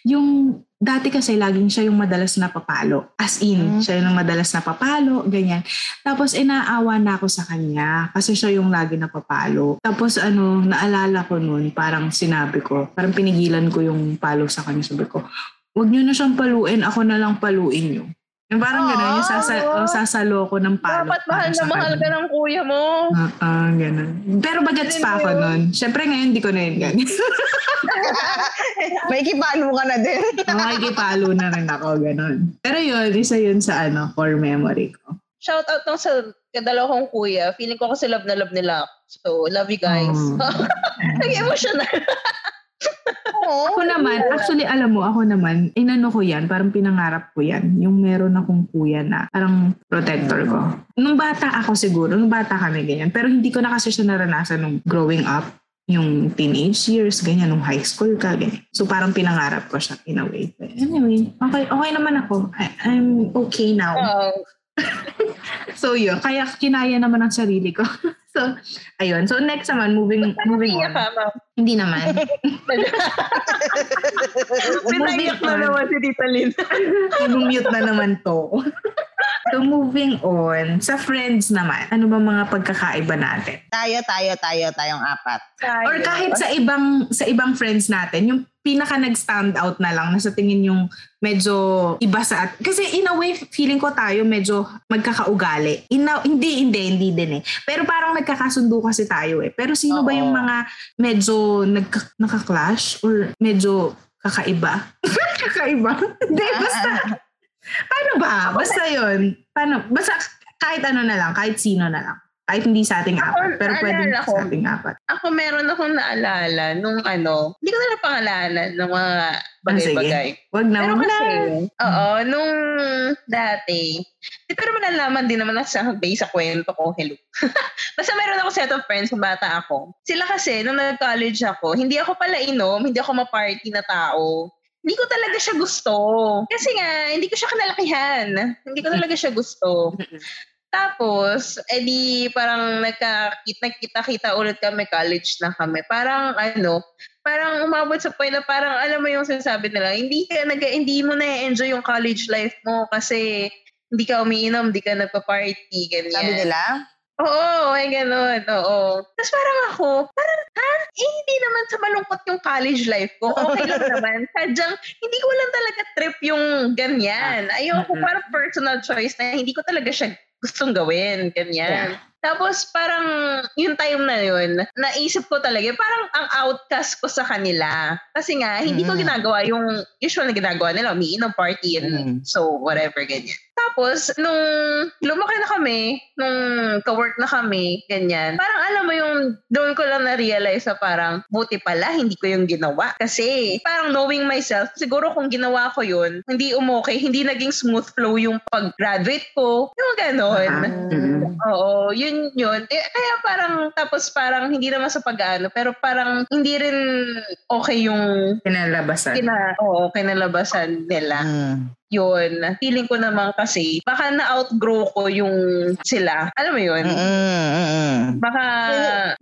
Yung dati kasi laging siya yung madalas na papalo. As in, siya yung madalas na papalo, ganyan. Tapos inaawa na ako sa kanya kasi siya yung lagi na papalo. Tapos ano, naalala ko noon, parang sinabi ko, parang pinigilan ko yung palo sa kanya. Sabi ko, huwag nyo na siyang paluin, ako na lang paluin nyo. Yung parang gano'n, yung sasalo ko ng palo. Dapat mahal na mahal ka ng kuya mo. Gano'n. Pero bagets pa ako nun. Siyempre ngayon, di ko na yun gano'n. May kipalo ka na din. May kipalo na rin ako, gano'n. Pero yun, isa yun sa ano, core memory ko. Shout out nung sa kadalawang kuya. Feeling ko kasi love na love nila. So, love you guys. Nag-emotional. Ako naman, actually alam mo, inano ko yan, parang pinangarap ko yan. Yung meron akong kuya na parang protector ko. Nung bata kami ganyan. Pero hindi ko na kasi siya naranasan nung growing up, yung teenage years, ganyan, nung high school ka, ganyan. So parang pinangarap ko siya in a way. But anyway, okay naman ako. I'm okay now. So yun, kaya kinaya naman ang sarili ko. So, ayun. So, next naman, moving on. Hindi naman. Pinaiyak na naman si Tita Lynn. Mute na naman to. So, moving on. Sa friends naman, ano ba mga pagkakaiba natin? Tayong apat. Or kahit sa ibang friends natin, yung pinaka nag-stand out na lang, nasa tingin yung medyo iba sa atin. Kasi in a way, feeling ko tayo medyo magkakaugali. Hindi din eh. Pero parang nagkakasundo kasi tayo eh. Pero sino ba yung mga medyo nakaklash or medyo kakaiba? Kakaiba? Hindi, basta. Paano ba? Basta yun. Paano? Basta kahit ano na lang, kahit sino na lang. Kahit hindi sa ating apat, pero pwede sa ating apat. Ako meron akong naalala nung ano, hindi ko na napangalanan ng mga bagay-bagay. Wag na, pero kasi, nung dati, pero malalaman din naman sa base sa kwento ko, hello. Basta meron ako set of friends kung bata ako. Sila kasi, nung nag-college ako, hindi ako pala inom, hindi ako ma-party na tao. Hindi ko talaga siya gusto. Kasi nga, hindi ko siya kinalakihan. Hindi ko talaga siya gusto. Tapos, edi parang nagkita-kita ulit kami, college na kami. Parang umabot sa point na parang alam mo yung sinasabi nila, hindi mo na-enjoy yung college life mo kasi hindi ka umiinom, hindi ka nagpa-party, ganyan. Sabi nila? Oo, ay ganun, oo. Tapos parang ako, hindi naman sa malungkot yung college life ko. Okay lang naman. Sadyang, hindi ko lang talaga trip yung ganyan. Ayoko, parang personal choice na hindi ko talaga siya gustong gawin, ganyan. Yeah. Tapos parang yung time na yun, naisip ko talaga, parang ang outcast ko sa kanila. Kasi nga, hindi ko ginagawa yung usual na ginagawa nila, umiinom party and so whatever, ganyan. Tapos, nung lumaki na kami, nung ka-work na kami, ganyan, parang alam mo yung, doon ko lang na-realize na parang, buti pala, hindi ko yung ginawa. Kasi, parang knowing myself, siguro kung ginawa ko yun, hindi umokay, hindi naging smooth flow yung pag-graduate ko, yung ganon. Oo, yun. Kaya parang, tapos parang, hindi naman sa pag-ano, pero parang, hindi rin okay yung kinalabasan. Kinalabasan nila. Yun, feeling ko naman kasi baka na-outgrow ko yung sila. Alam mo yun? Baka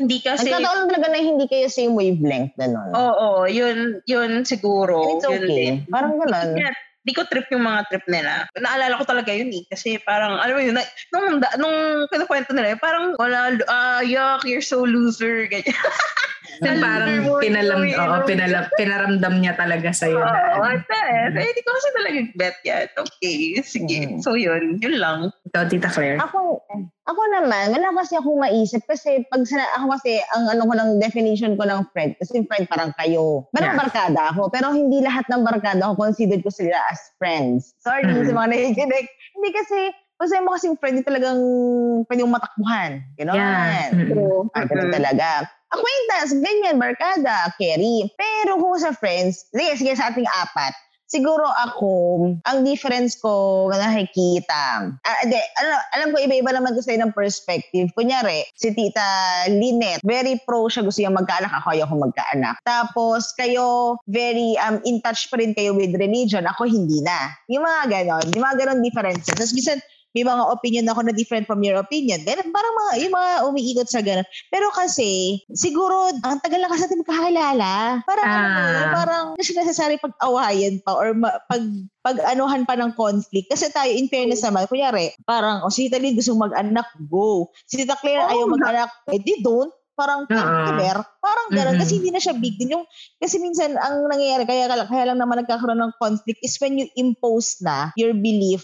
hindi kasi... Nagkataon talaga na hindi kayo same wavelength na nun. Oo, yun siguro. And it's okay. Yun, parang ganun. Yeah. Di ko trip yung mga trip nila. Naalala ko talaga yun eh. Kasi parang, alam mo yun, nung kinukwento nila, parang, wala, yuck, you're so loser, ganyan. Parang pinaramdam niya talaga sa'yo. Oo, what the heck? Hindi ko kasi talaga bet yan. Okay, sige. So yun, yun lang. Ikaw, Tita Claire? Ako naman, wala kasi akong maisip kasi pag ako kasi ang ano ko ng definition ko ng friend, kasi friend parang kayo. Parang barkada ako, pero hindi lahat ng barkada ako considered ko sila as friends. Sorry sa mga nakikinig. Hindi kasi kasi mo kasing friend yung talagang pwede yung matakbuhan. Gano'n. Yeah. So, gano'n talaga. Acquaintance, ganyan, barkada, carry. Pero kung sa friends, sige sa ating apat, siguro ako, ang difference ko na nakikita. Alam ko, iba-iba naman gusto yun ng perspective. Kunyari, si Tita Lynette, very pro siya, gusto niya magkaanak. Ako ayaw kong magkaanak. Tapos kayo, very in touch pa rin kayo with religion. Ako hindi na. Yung mga ganon differences. Tapos bisan, may mga opinion ako na different from your opinion. Ganun, parang yung mga umiikot sa ganun. Pero kasi, siguro, ang tagal lang kasi natin magkakilala. Parang kasi necessary pag-awayan pa or pag-anuhan pa ng conflict. Kasi tayo, in fairness naman, kunyari, parang, si Tita Lynn gusto mag-anak, go. Si Tita Claire ayaw mag-anak, edi don't. Parang parang gano'n. Kasi hindi na siya big din. Kasi minsan, ang nangyayari, kaya lang naman nagkakaroon ng conflict is when you impose na your belief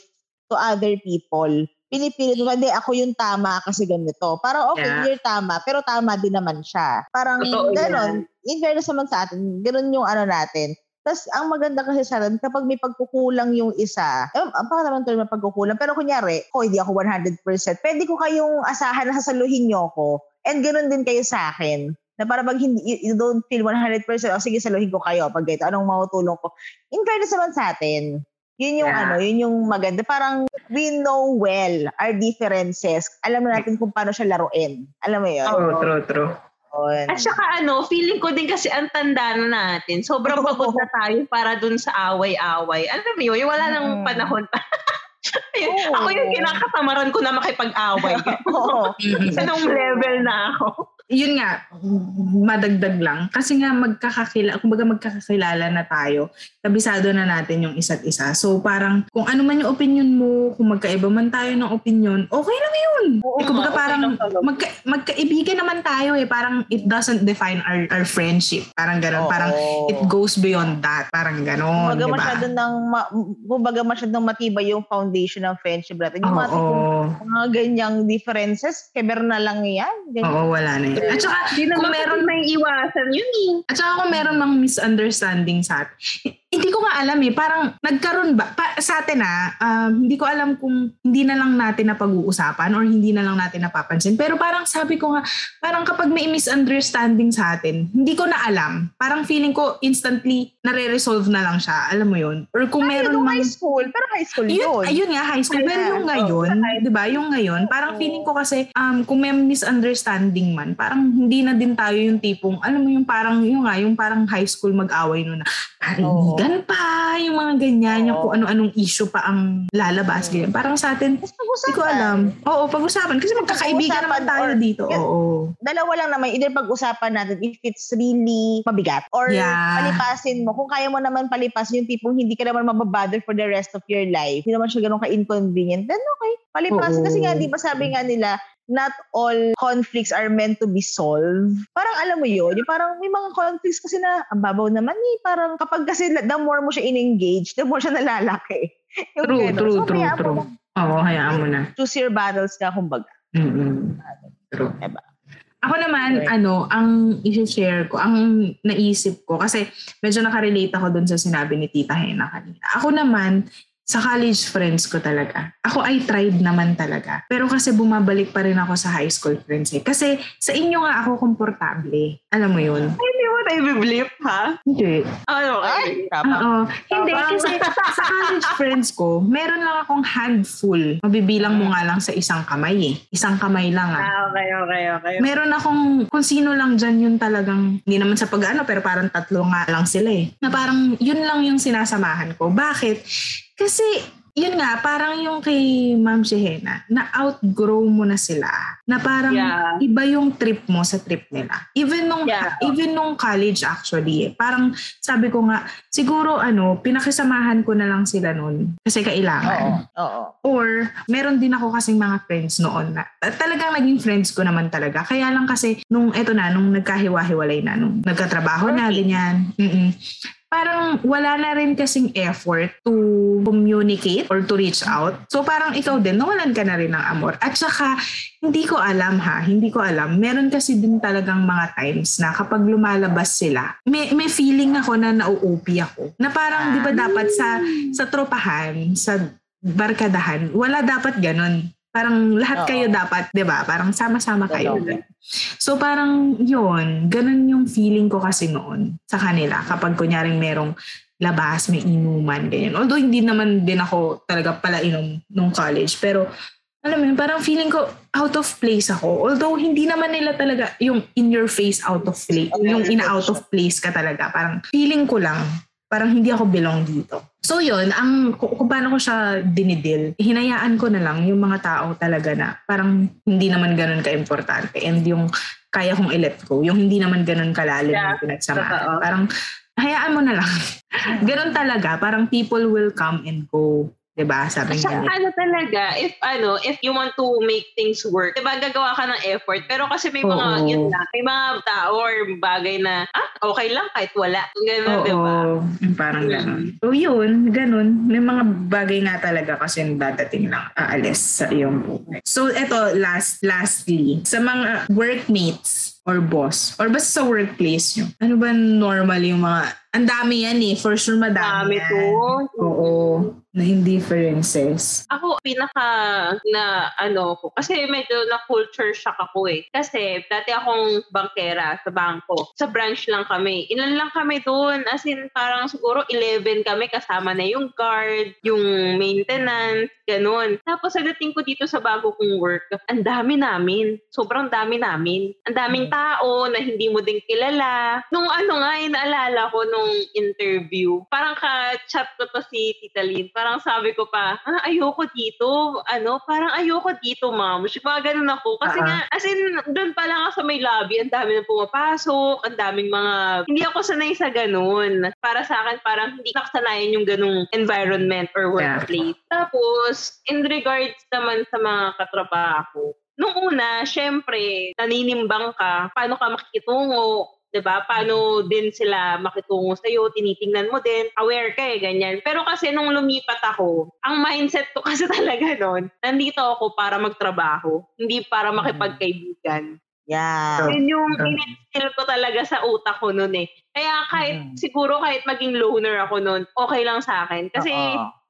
to other people. Pinipilit ko, hindi, ako yung tama kasi ganito. Parang okay, you're tama, pero tama din naman siya. Parang gano'n. In fairness naman sa atin, gano'n yung ano natin. Tapos, ang maganda kasi sa atin, kapag may pagkukulang yung isa, baka naman ito yung pagkukulang, pero kunyari, hindi ako 100%. Pwede ko kayong asahan na sasaluhin niyo ako. And gano'n din kayo sa akin. Na para bang hindi, you don't feel 100%, sige, saluhin ko kayo. Pag ito, anong mautulong ko? In fairness naman sa atin, yun yung yun yung maganda. Parang we know well our differences. Alam na natin kung paano siya laruin. Alam mo yun? Oh, true. At saka feeling ko din kasi ang tanda na natin. Sobrang pagod na tayo para dun sa away-away. Alam mo yun, wala nang panahon pa. Ako yung kinakatamaran ko na makipag-away. Anong level na ako? Yun nga, madagdag lang. Kasi nga magkakakilala na tayo, kabisado na natin yung isa't isa. So parang kung ano man yung opinion mo, kung magkaiba man tayo ng opinion, okay lang yun. Kumbaga parang magkaibigan naman tayo eh. Parang it doesn't define our friendship. Parang gano'n. Parang it goes beyond that. Parang gano'n. Kumbaga diba? masyadong matibay yung foundation ng friendship natin. Yung mga ganyang differences, keber na lang yan. Oo, wala na yan. At saka, kung meron may iwasan yun. At saka kung meron mang misunderstanding sa atin. Hindi ko nga alam eh. Parang nagkaroon ba? Sa atin hindi ko alam kung hindi na lang natin napag-uusapan or hindi na lang natin napapansin. Pero parang sabi ko nga, parang kapag may misunderstanding sa atin, hindi ko na alam. Parang feeling ko instantly nare-resolve na lang siya. Alam mo yun? Or kung meron mang... High school yun. Ayun nga, high school. Pero yung ngayon, diba? Yung ngayon, parang feeling ko kasi kung may misunderstanding man, parang hindi na din tayo yung tipong, alam mo yung parang, yung parang high school mag-away nun na, ganun pa, yung mga ganyan, yung kung ano-anong issue pa ang lalabas. Ganyan. Parang sa atin, hindi ko alam. Oo, pag-usapan. Kasi magkakaibigan naman tayo dito. Oo. Dalawa lang naman, either pag-usapan natin if it's really mabigat or palipasin mo. Kung kaya mo naman palipasin yung tipong hindi ka naman mababother for the rest of your life, hindi naman siya ganun ka-inconvenient, then okay, palipasin. Kasi nga, di ba sabi nga nila, not all conflicts are meant to be solved. Parang alam mo yun, yung parang may mga conflicts kasi na ang babaw naman eh. Parang kapag kasi the more mo siya in-engage, the more siya nalalaki. True. Oo, hayaan mo na. Choose your battles ka, kumbaga. True. Diba? Ako naman, right. Ang i-share ko, ang naisip ko, kasi medyo nakarelate ako dun sa sinabi ni Tita Hena kanina. Ako naman, sa college friends ko talaga. Ako ay tried naman talaga. Pero kasi bumabalik pa rin ako sa high school friends eh. Kasi sa inyo nga ako komportable. Alam mo yun? Ay, hindi mo tayo biblip, ha? Hindi. Hindi, kasi sa college friends ko, meron lang akong handful. Mabibilang mo nga lang sa isang kamay eh. Isang kamay lang ah. Okay. Meron akong, kung sino lang dyan yun talagang, hindi naman sa pag-ano, pero parang tatlo nga lang sila eh. Na parang yun lang yung sinasamahan ko. Bakit? Kasi, yun nga, parang yung kay Ma'am Shehena, na outgrow mo na sila. Na parang iba yung trip mo sa trip nila. Even nung college actually, eh, parang sabi ko nga, siguro pinakisamahan ko na lang sila noon kasi kailangan. Oo. Or, meron din ako kasing mga friends noon na talagang naging friends ko naman talaga. Kaya lang kasi, nung nagkahiwa-hiwalay na, nung nagkatrabaho na, ganyan. Parang wala na rin kasing effort to communicate or to reach out. So parang ikaw din, nawalan ka na rin ng amor. At saka, hindi ko alam. Meron kasi din talagang mga times na kapag lumalabas sila, may feeling ako na nauupi ako. Na parang, di ba dapat sa tropahan, sa barkadahan, wala dapat ganun. Parang lahat kayo dapat, di ba? Parang sama-sama kayo. So parang yun, ganun yung feeling ko kasi noon sa kanila. Kapag kunyaring merong labas, may inuman, ganyan. Although hindi naman din ako talaga pala inom nung college. Pero alam mo yun, parang feeling ko out of place ako. Although hindi naman nila talaga yung in your face out of place. Yung in out of place ka talaga. Parang feeling ko lang. Parang hindi ako belong dito. So yun, kung paano ko siya dinidil, hinayaan ko na lang yung mga tao talaga na parang hindi naman ganun ka-importante. And yung kaya kong i-let go, yung hindi naman ganun kalalim yung pinagsamaan. Parang hayaan mo na lang. Ganun talaga, parang people will come and go. Diba? Sabi niya. Talaga, if you want to make things work, diba gagawa ka ng effort, pero kasi may mga, yun lang, may mga tao or bagay na, okay lang kahit wala. Ganun, diba? Parang ganun. So yun, ganun. May mga bagay nga talaga kasi dadating lang aalis sa iyong buhay. So eto, lastly, sa mga workmates, or boss, or basta sa workplace nyo. Ano ba normal yung mga, ang dami yan eh, for sure madami yan. Oo, na differences. Ako, kasi medyo na-culture shock ako eh. Kasi dati akong bankera sa bangko. Sa branch lang kami. Ilan lang kami doon, as in parang siguro 11 kami, kasama na yung guard, yung maintenance, ganun. Tapos nagdating ko dito sa bago kong work, ang dami namin. Sobrang dami namin. Ang daming tao na hindi mo din kilala. Nung naalala ko nung interview, parang ka-chat ko to si Tita Lynn. Parang sabi ko pa, ayoko dito. Parang ayoko dito, ma'am. Mga ganun ako. Kasi nga, as in, doon pa lang ako sa may lobby. Ang dami na pumapasok. Ang daming mga, hindi ako sanay sa ganun. Para sa akin, parang hindi nakasanayan yung ganung environment or workplace. Yeah. Tapos, in regards naman sa mga katrabaho, nung una, syempre, naninimbang ka, paano ka makikitungo, diba? Paano din sila makitungo sa'yo, tinitingnan mo din, aware ka eh, ganyan. Pero kasi nung lumipat ako, ang mindset ko kasi talaga nun, nandito ako para magtrabaho, hindi para makipagkaibigan. Yeah. Yun yung in-instill ko talaga sa utak ko nun eh. Kaya kahit maging loner ako nun, okay lang sa akin. Kasi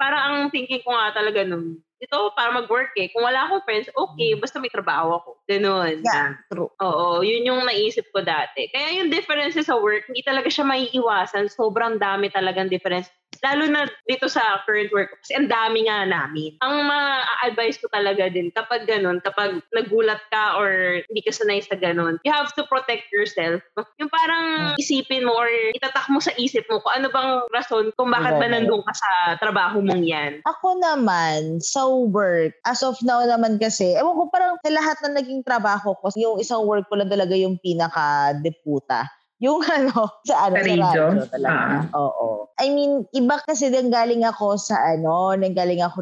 parang ang thinking ko nga talaga nun, ito para mag-work eh. Kung wala akong friends, okay, basta may trabaho ako. Ganun. Yeah, true. Oo, yun yung naisip ko dati. Kaya yung differences sa work, hindi talaga siya maiiwasan. Sobrang dami talagang difference. Lalo na dito sa current work. Kasi ang dami nga namin. Ang ma-advise ko talaga din, kapag ganun, kapag nagulat ka or hindi ka sanay sa ganun, you have to protect yourself. Yung parang isipin mo or itatak mo sa isip mo kung ano bang rason kung bakit ba nandun ka sa trabaho mong yan. Ako naman, so work. As of now naman kasi, ewan ko parang sa lahat na naging trabaho ko, yung isang work ko lang talaga yung pinaka-deputa. Yung sa radio talaga. Oo. I mean, iba kasi nanggaling ako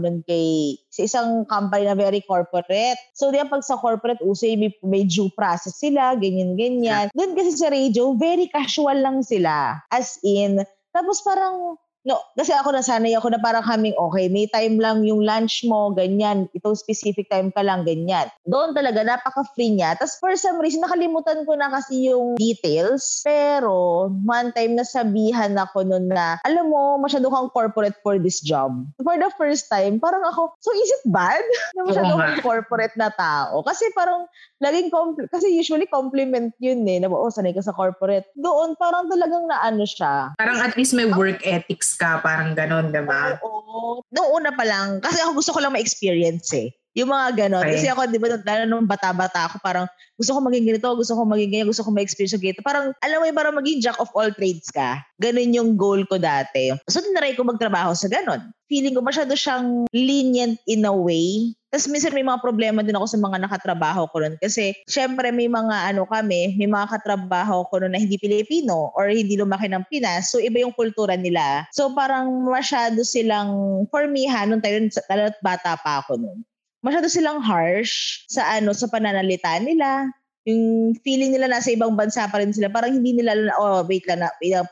nun kay, sa isang company na very corporate. So, diyan pag sa corporate, uso may due process sila, ganyan-ganyan. Doon kasi sa radio, very casual lang sila. As in, tapos parang No, kasi ako nasanay ako na parang kaming okay, may time lang yung lunch mo, ganyan. Itong specific time ka lang, ganyan. Doon talaga, napaka-free niya. Tapos for some reason, nakalimutan ko na kasi yung details. Pero one time nasabihan ako nun na, alam mo, masyado kang corporate for this job. For the first time, parang ako, so is it bad? Na masyado kang corporate na tao. Kasi parang, laging kasi usually compliment yun eh. Na, oh, sanay ka sa corporate. Doon, parang talagang naano siya. Parang at least may work ethics ka, parang ganon, diba? Oo. Noong una pa lang, kasi ako gusto ko lang ma-experience eh. Yung mga ganon. Okay. Kasi ako, diba, lalo nung bata-bata ako, parang gusto ko maging ganito, gusto ko maging ganyan, gusto ko ma-experience yung ganito. Parang, alam mo yun, parang maging jack of all trades ka. Ganon yung goal ko dati. So, tinaray ko magtrabaho sa ganon. Feeling ko masyado siyang lenient in a way. Tapos minsan may mga problema din ako sa mga nakatrabaho ko nun. Kasi syempre may mga may mga katrabaho ko nun na hindi Pilipino or hindi lumaki ng Pinas. So iba yung kultura nila. So parang masyado silang, for me ha, nung tayo talagang bata pa ako nun. Masyado silang harsh sa sa pananalita nila. Yung feeling nila nasa ibang bansa pa rin sila. Parang hindi nila,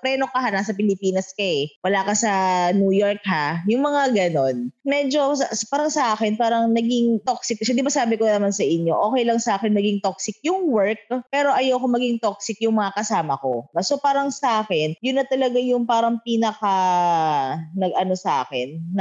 preno ka ha, nasa Pilipinas ka eh. Wala ka sa New York ha. Yung mga ganon. Medyo, parang sa akin, parang naging toxic. Di ba sabi ko naman sa inyo, okay lang sa akin naging toxic yung work, pero ayoko maging toxic yung mga kasama ko. So parang sa akin, yun na talaga yung parang pinaka, nag-drive sa akin.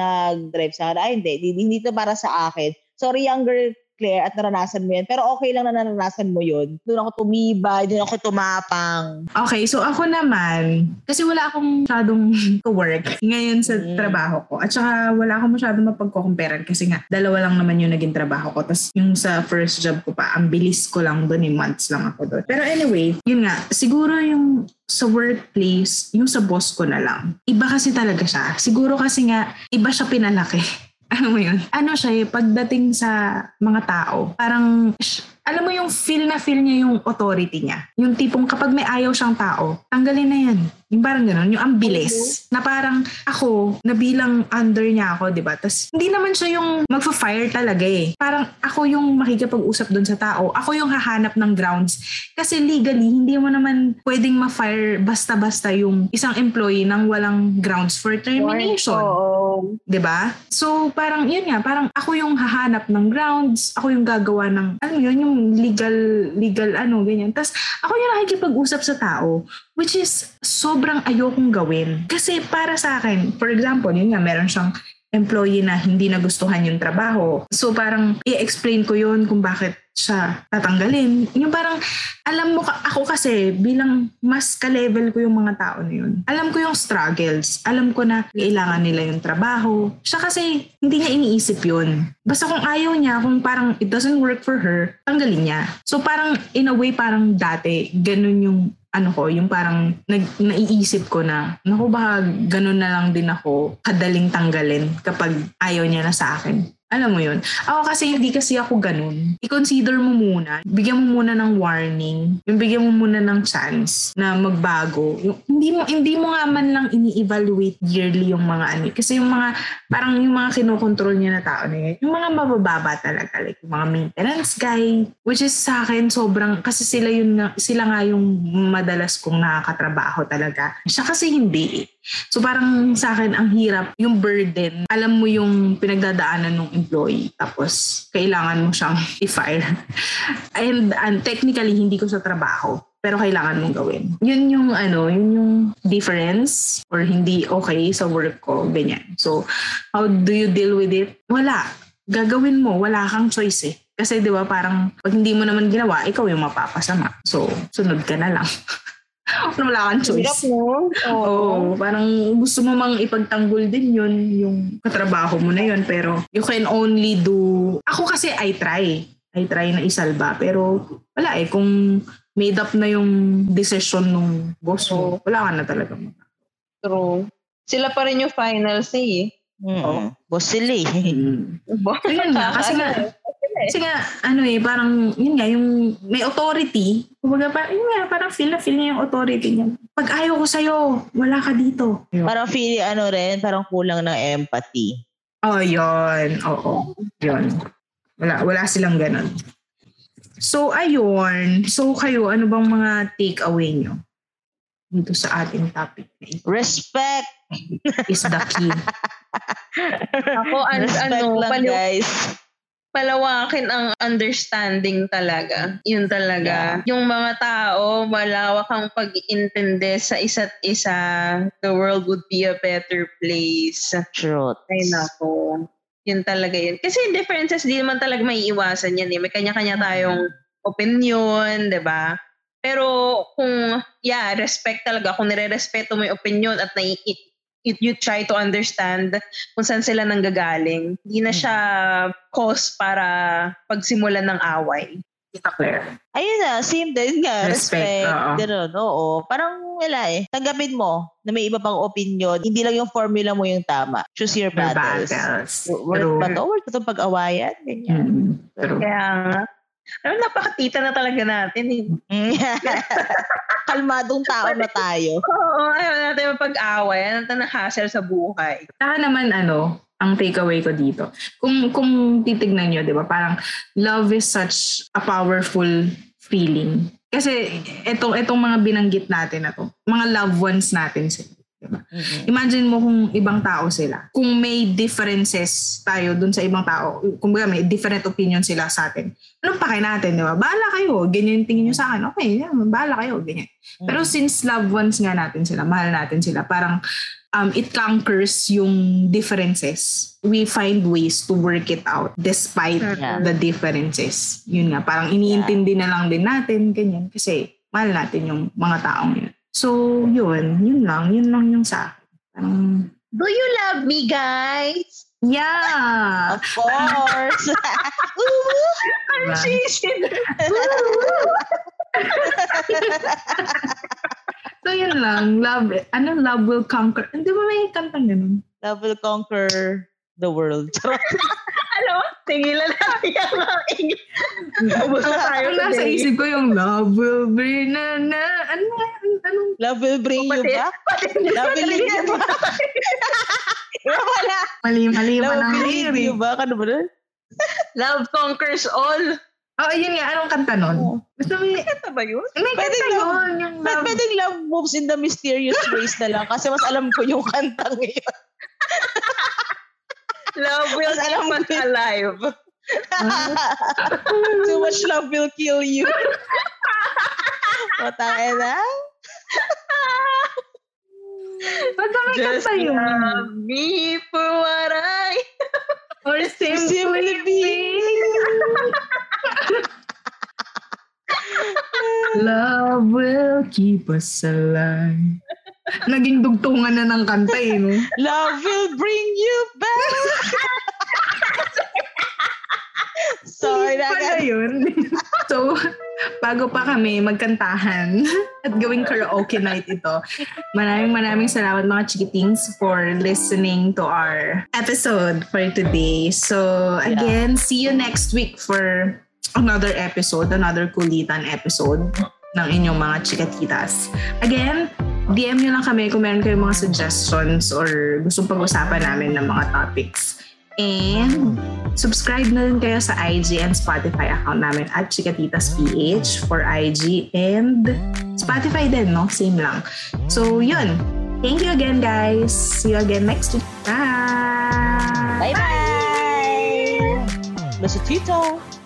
Ay hindi ito para sa akin. Sorry, younger Claire, at naranasan mo yan. Pero okay lang na naranasan mo yun. Doon ako tumiba, doon ako tumapang. Okay, so ako naman, kasi wala akong masyadong work ngayon sa trabaho ko. At saka wala akong masyadong mapagkukumperan kasi nga, dalawa lang naman yung naging trabaho ko. Tapos yung sa first job ko pa, ang bilis ko lang doon, months lang ako doon. Pero anyway, yun nga, siguro yung sa workplace, yung sa boss ko na lang. Iba kasi talaga siya. Siguro kasi nga, iba siya pinalaki. Ano mo yun? Ano siya eh, pagdating sa mga tao, parang, alam mo yung feel na feel niya yung authority niya. Yung tipong kapag may ayaw siyang tao, tanggalin na yan. Yung parang gano'n, yung ambilis. Na parang ako, nabilang under niya ako, diba? Tapos hindi naman siya yung magfa-fire talaga eh. Parang ako yung makikipag-usap dun sa tao. Ako yung hahanap ng grounds. Kasi legally, hindi mo naman pwedeng ma-fire basta-basta yung isang employee nang walang grounds for termination. Oh. Diba? So parang yun nga, parang ako yung hahanap ng grounds. Ako yung gagawa ng, alam mo yun, yung legal ganyan. Tapos ako yung nakikipag-usap sa tao, which is sobrang ayokong gawin. Kasi para sa akin, for example, yun nga, meron siyang employee na hindi nagustuhan yung trabaho. So parang i-explain ko yun kung bakit siya tatanggalin. Yung parang, alam mo, ako kasi bilang mas ka-level ko yung mga tao na yun. Alam ko yung struggles. Alam ko na kailangan nila yung trabaho. Siya kasi, hindi niya iniisip yun. Basta kung ayaw niya, kung parang it doesn't work for her, tanggalin niya. So parang, in a way, parang dati, ganun yung yung parang naiisip ko na, naku baka ganun na lang din ako kadaling tanggalin kapag ayaw niya na sa akin. Alam mo yun? Ako kasi hindi kasi ako ganun. I-consider mo muna, bigyan mo muna ng warning, yung bigyan mo muna ng chance na magbago. Yung, hindi mo nga man lang ini-evaluate yearly yung mga kasi yung mga, parang yung mga kinokontrol niya na tao na yun, yung mga mabababa talaga, like yung mga maintenance guy, which is sa akin sobrang, kasi sila nga yung madalas kong nakakatrabaho talaga. Siya kasi hindi eh. So parang sa akin ang hirap yung burden. Alam mo yung pinagdadaanan ng employee tapos kailangan mo siyang i-fire. And technically hindi ko sa trabaho pero kailangan mong gawin. Yun yung yun yung difference or hindi okay sa work ko, ganyan. So how do you deal with it? Wala. Gagawin mo, wala kang choice eh. Kasi 'di ba parang pag hindi mo naman ginawa, ikaw yung mapapasama. So sunod ka na lang. Wala kang choice. Oo, parang gusto mo mang ipagtanggol din yun, yung katrabaho mo na yun, pero you can only do... Ako kasi I try na isalba, pero wala eh, kung made up na yung decision nung boss mo, wala ka na talaga. True. Sila pa rin yung final say eh. Boss sila eh. So yun nga, kasi nga, parang, yun nga, yung may authority. Kumbaga, parang feel niya yung authority niya. Pag ayaw ko sa'yo, wala ka dito. Parang feel, parang kulang ng empathy. Oh, yun. Oo, yun. Wala silang ganun. So, ayun. So, kayo, ano bang mga takeaway nyo? dito sa ating topic na ito. Respect is the key. Ako, guys. Palawakin ang understanding talaga. Yun talaga. Yeah. Yung mga tao, malawak ang pag-iintindi sa isa't isa, the world would be a better place. Truth. Ay nako. Yun talaga yun. Kasi differences, di naman talaga may iwasan yan eh. May kanya-kanya tayong opinion, di ba? Pero kung, yeah, respect talaga. Kung nire-respeto mo yung opinion at you try to understand kung saan sila nanggagaling. Hindi na siya cause para pagsimulan ng away. Kita clear. Ayun na, same din nga. Respect. Ganun, oo. Parang wala eh. Tanggapin mo na may iba pang opinion. Hindi lang yung formula mo yung tama. Choose your battles. Worth ba ito? Worth itong pag-awayan? Ganyan. Kaya nga. Ano, napakatita na talaga natin eh. Kalmadong tao na tayo. Oo, ayaw natin mapag-away. Ayaw natin na-hassle sa buhay. Saka naman ang takeaway ko dito. Kung titignan nyo, di ba, parang love is such a powerful feeling. Kasi itong mga binanggit natin na to, mga loved ones natin sila. Diba? Mm-hmm. Imagine mo kung ibang tao sila. Kung may differences tayo dun sa ibang tao, kung may different opinion sila sa atin, anong pake natin, diba? Bahala kayo, ganyan yung tingin nyo sa akin. Okay, yeah, bahala kayo, ganyan. Mm-hmm. Pero since loved ones nga natin sila, mahal natin sila, parang it conquers yung differences. We find ways to work it out despite the differences. Yun nga, parang iniintindi na lang din natin, ganyan. Kasi mahal natin yung mga taong yun. So, yun lang yung sa akin. Do you love me, guys? Yeah! Of course! I'm cheesy! So, yun lang. Love will conquer. Di ba may kantang ganun? Love will conquer the world. Alam mo, tingilan natin yung mga ingin. Nasa isip ko yung love will bring anong? Love will bring you back? Love will bring you back? Wala. Mali-malima ng lyrics. Love will bring you back? Ano ba nun? Love conquers all. Oh, yun nga. Anong kanta nun? May kanta ba yun? May kanta yun. Pwedeng love moves in the mysterious ways na lang kasi mas alam ko yung kanta ngayon. Love will alam man alive. Too much love will kill you. Patay na. Just love me for what I or simply be. Love will keep us alive. Naging dugtungan na ng kanta eh, no? Love will bring you back. Sorry na yun. So, bago pa kami magkantahan at gawing karaoke night ito, maraming salamat mga Chikatings for listening to our episode for today. So, again, see you next week for another episode, another kulitan episode ng inyong mga chikatitas. Again, DM nyo lang kami kung meron kayong mga suggestions or gusto pag-usapan namin ng mga topics. And subscribe na rin kayo sa IG and Spotify account namin at chikatitasph for IG and Spotify din, no? Same lang. So, yun. Thank you again, guys. See you again next week. Bye! Bye-bye! Bye! Bye. Bye. Bye. Bye.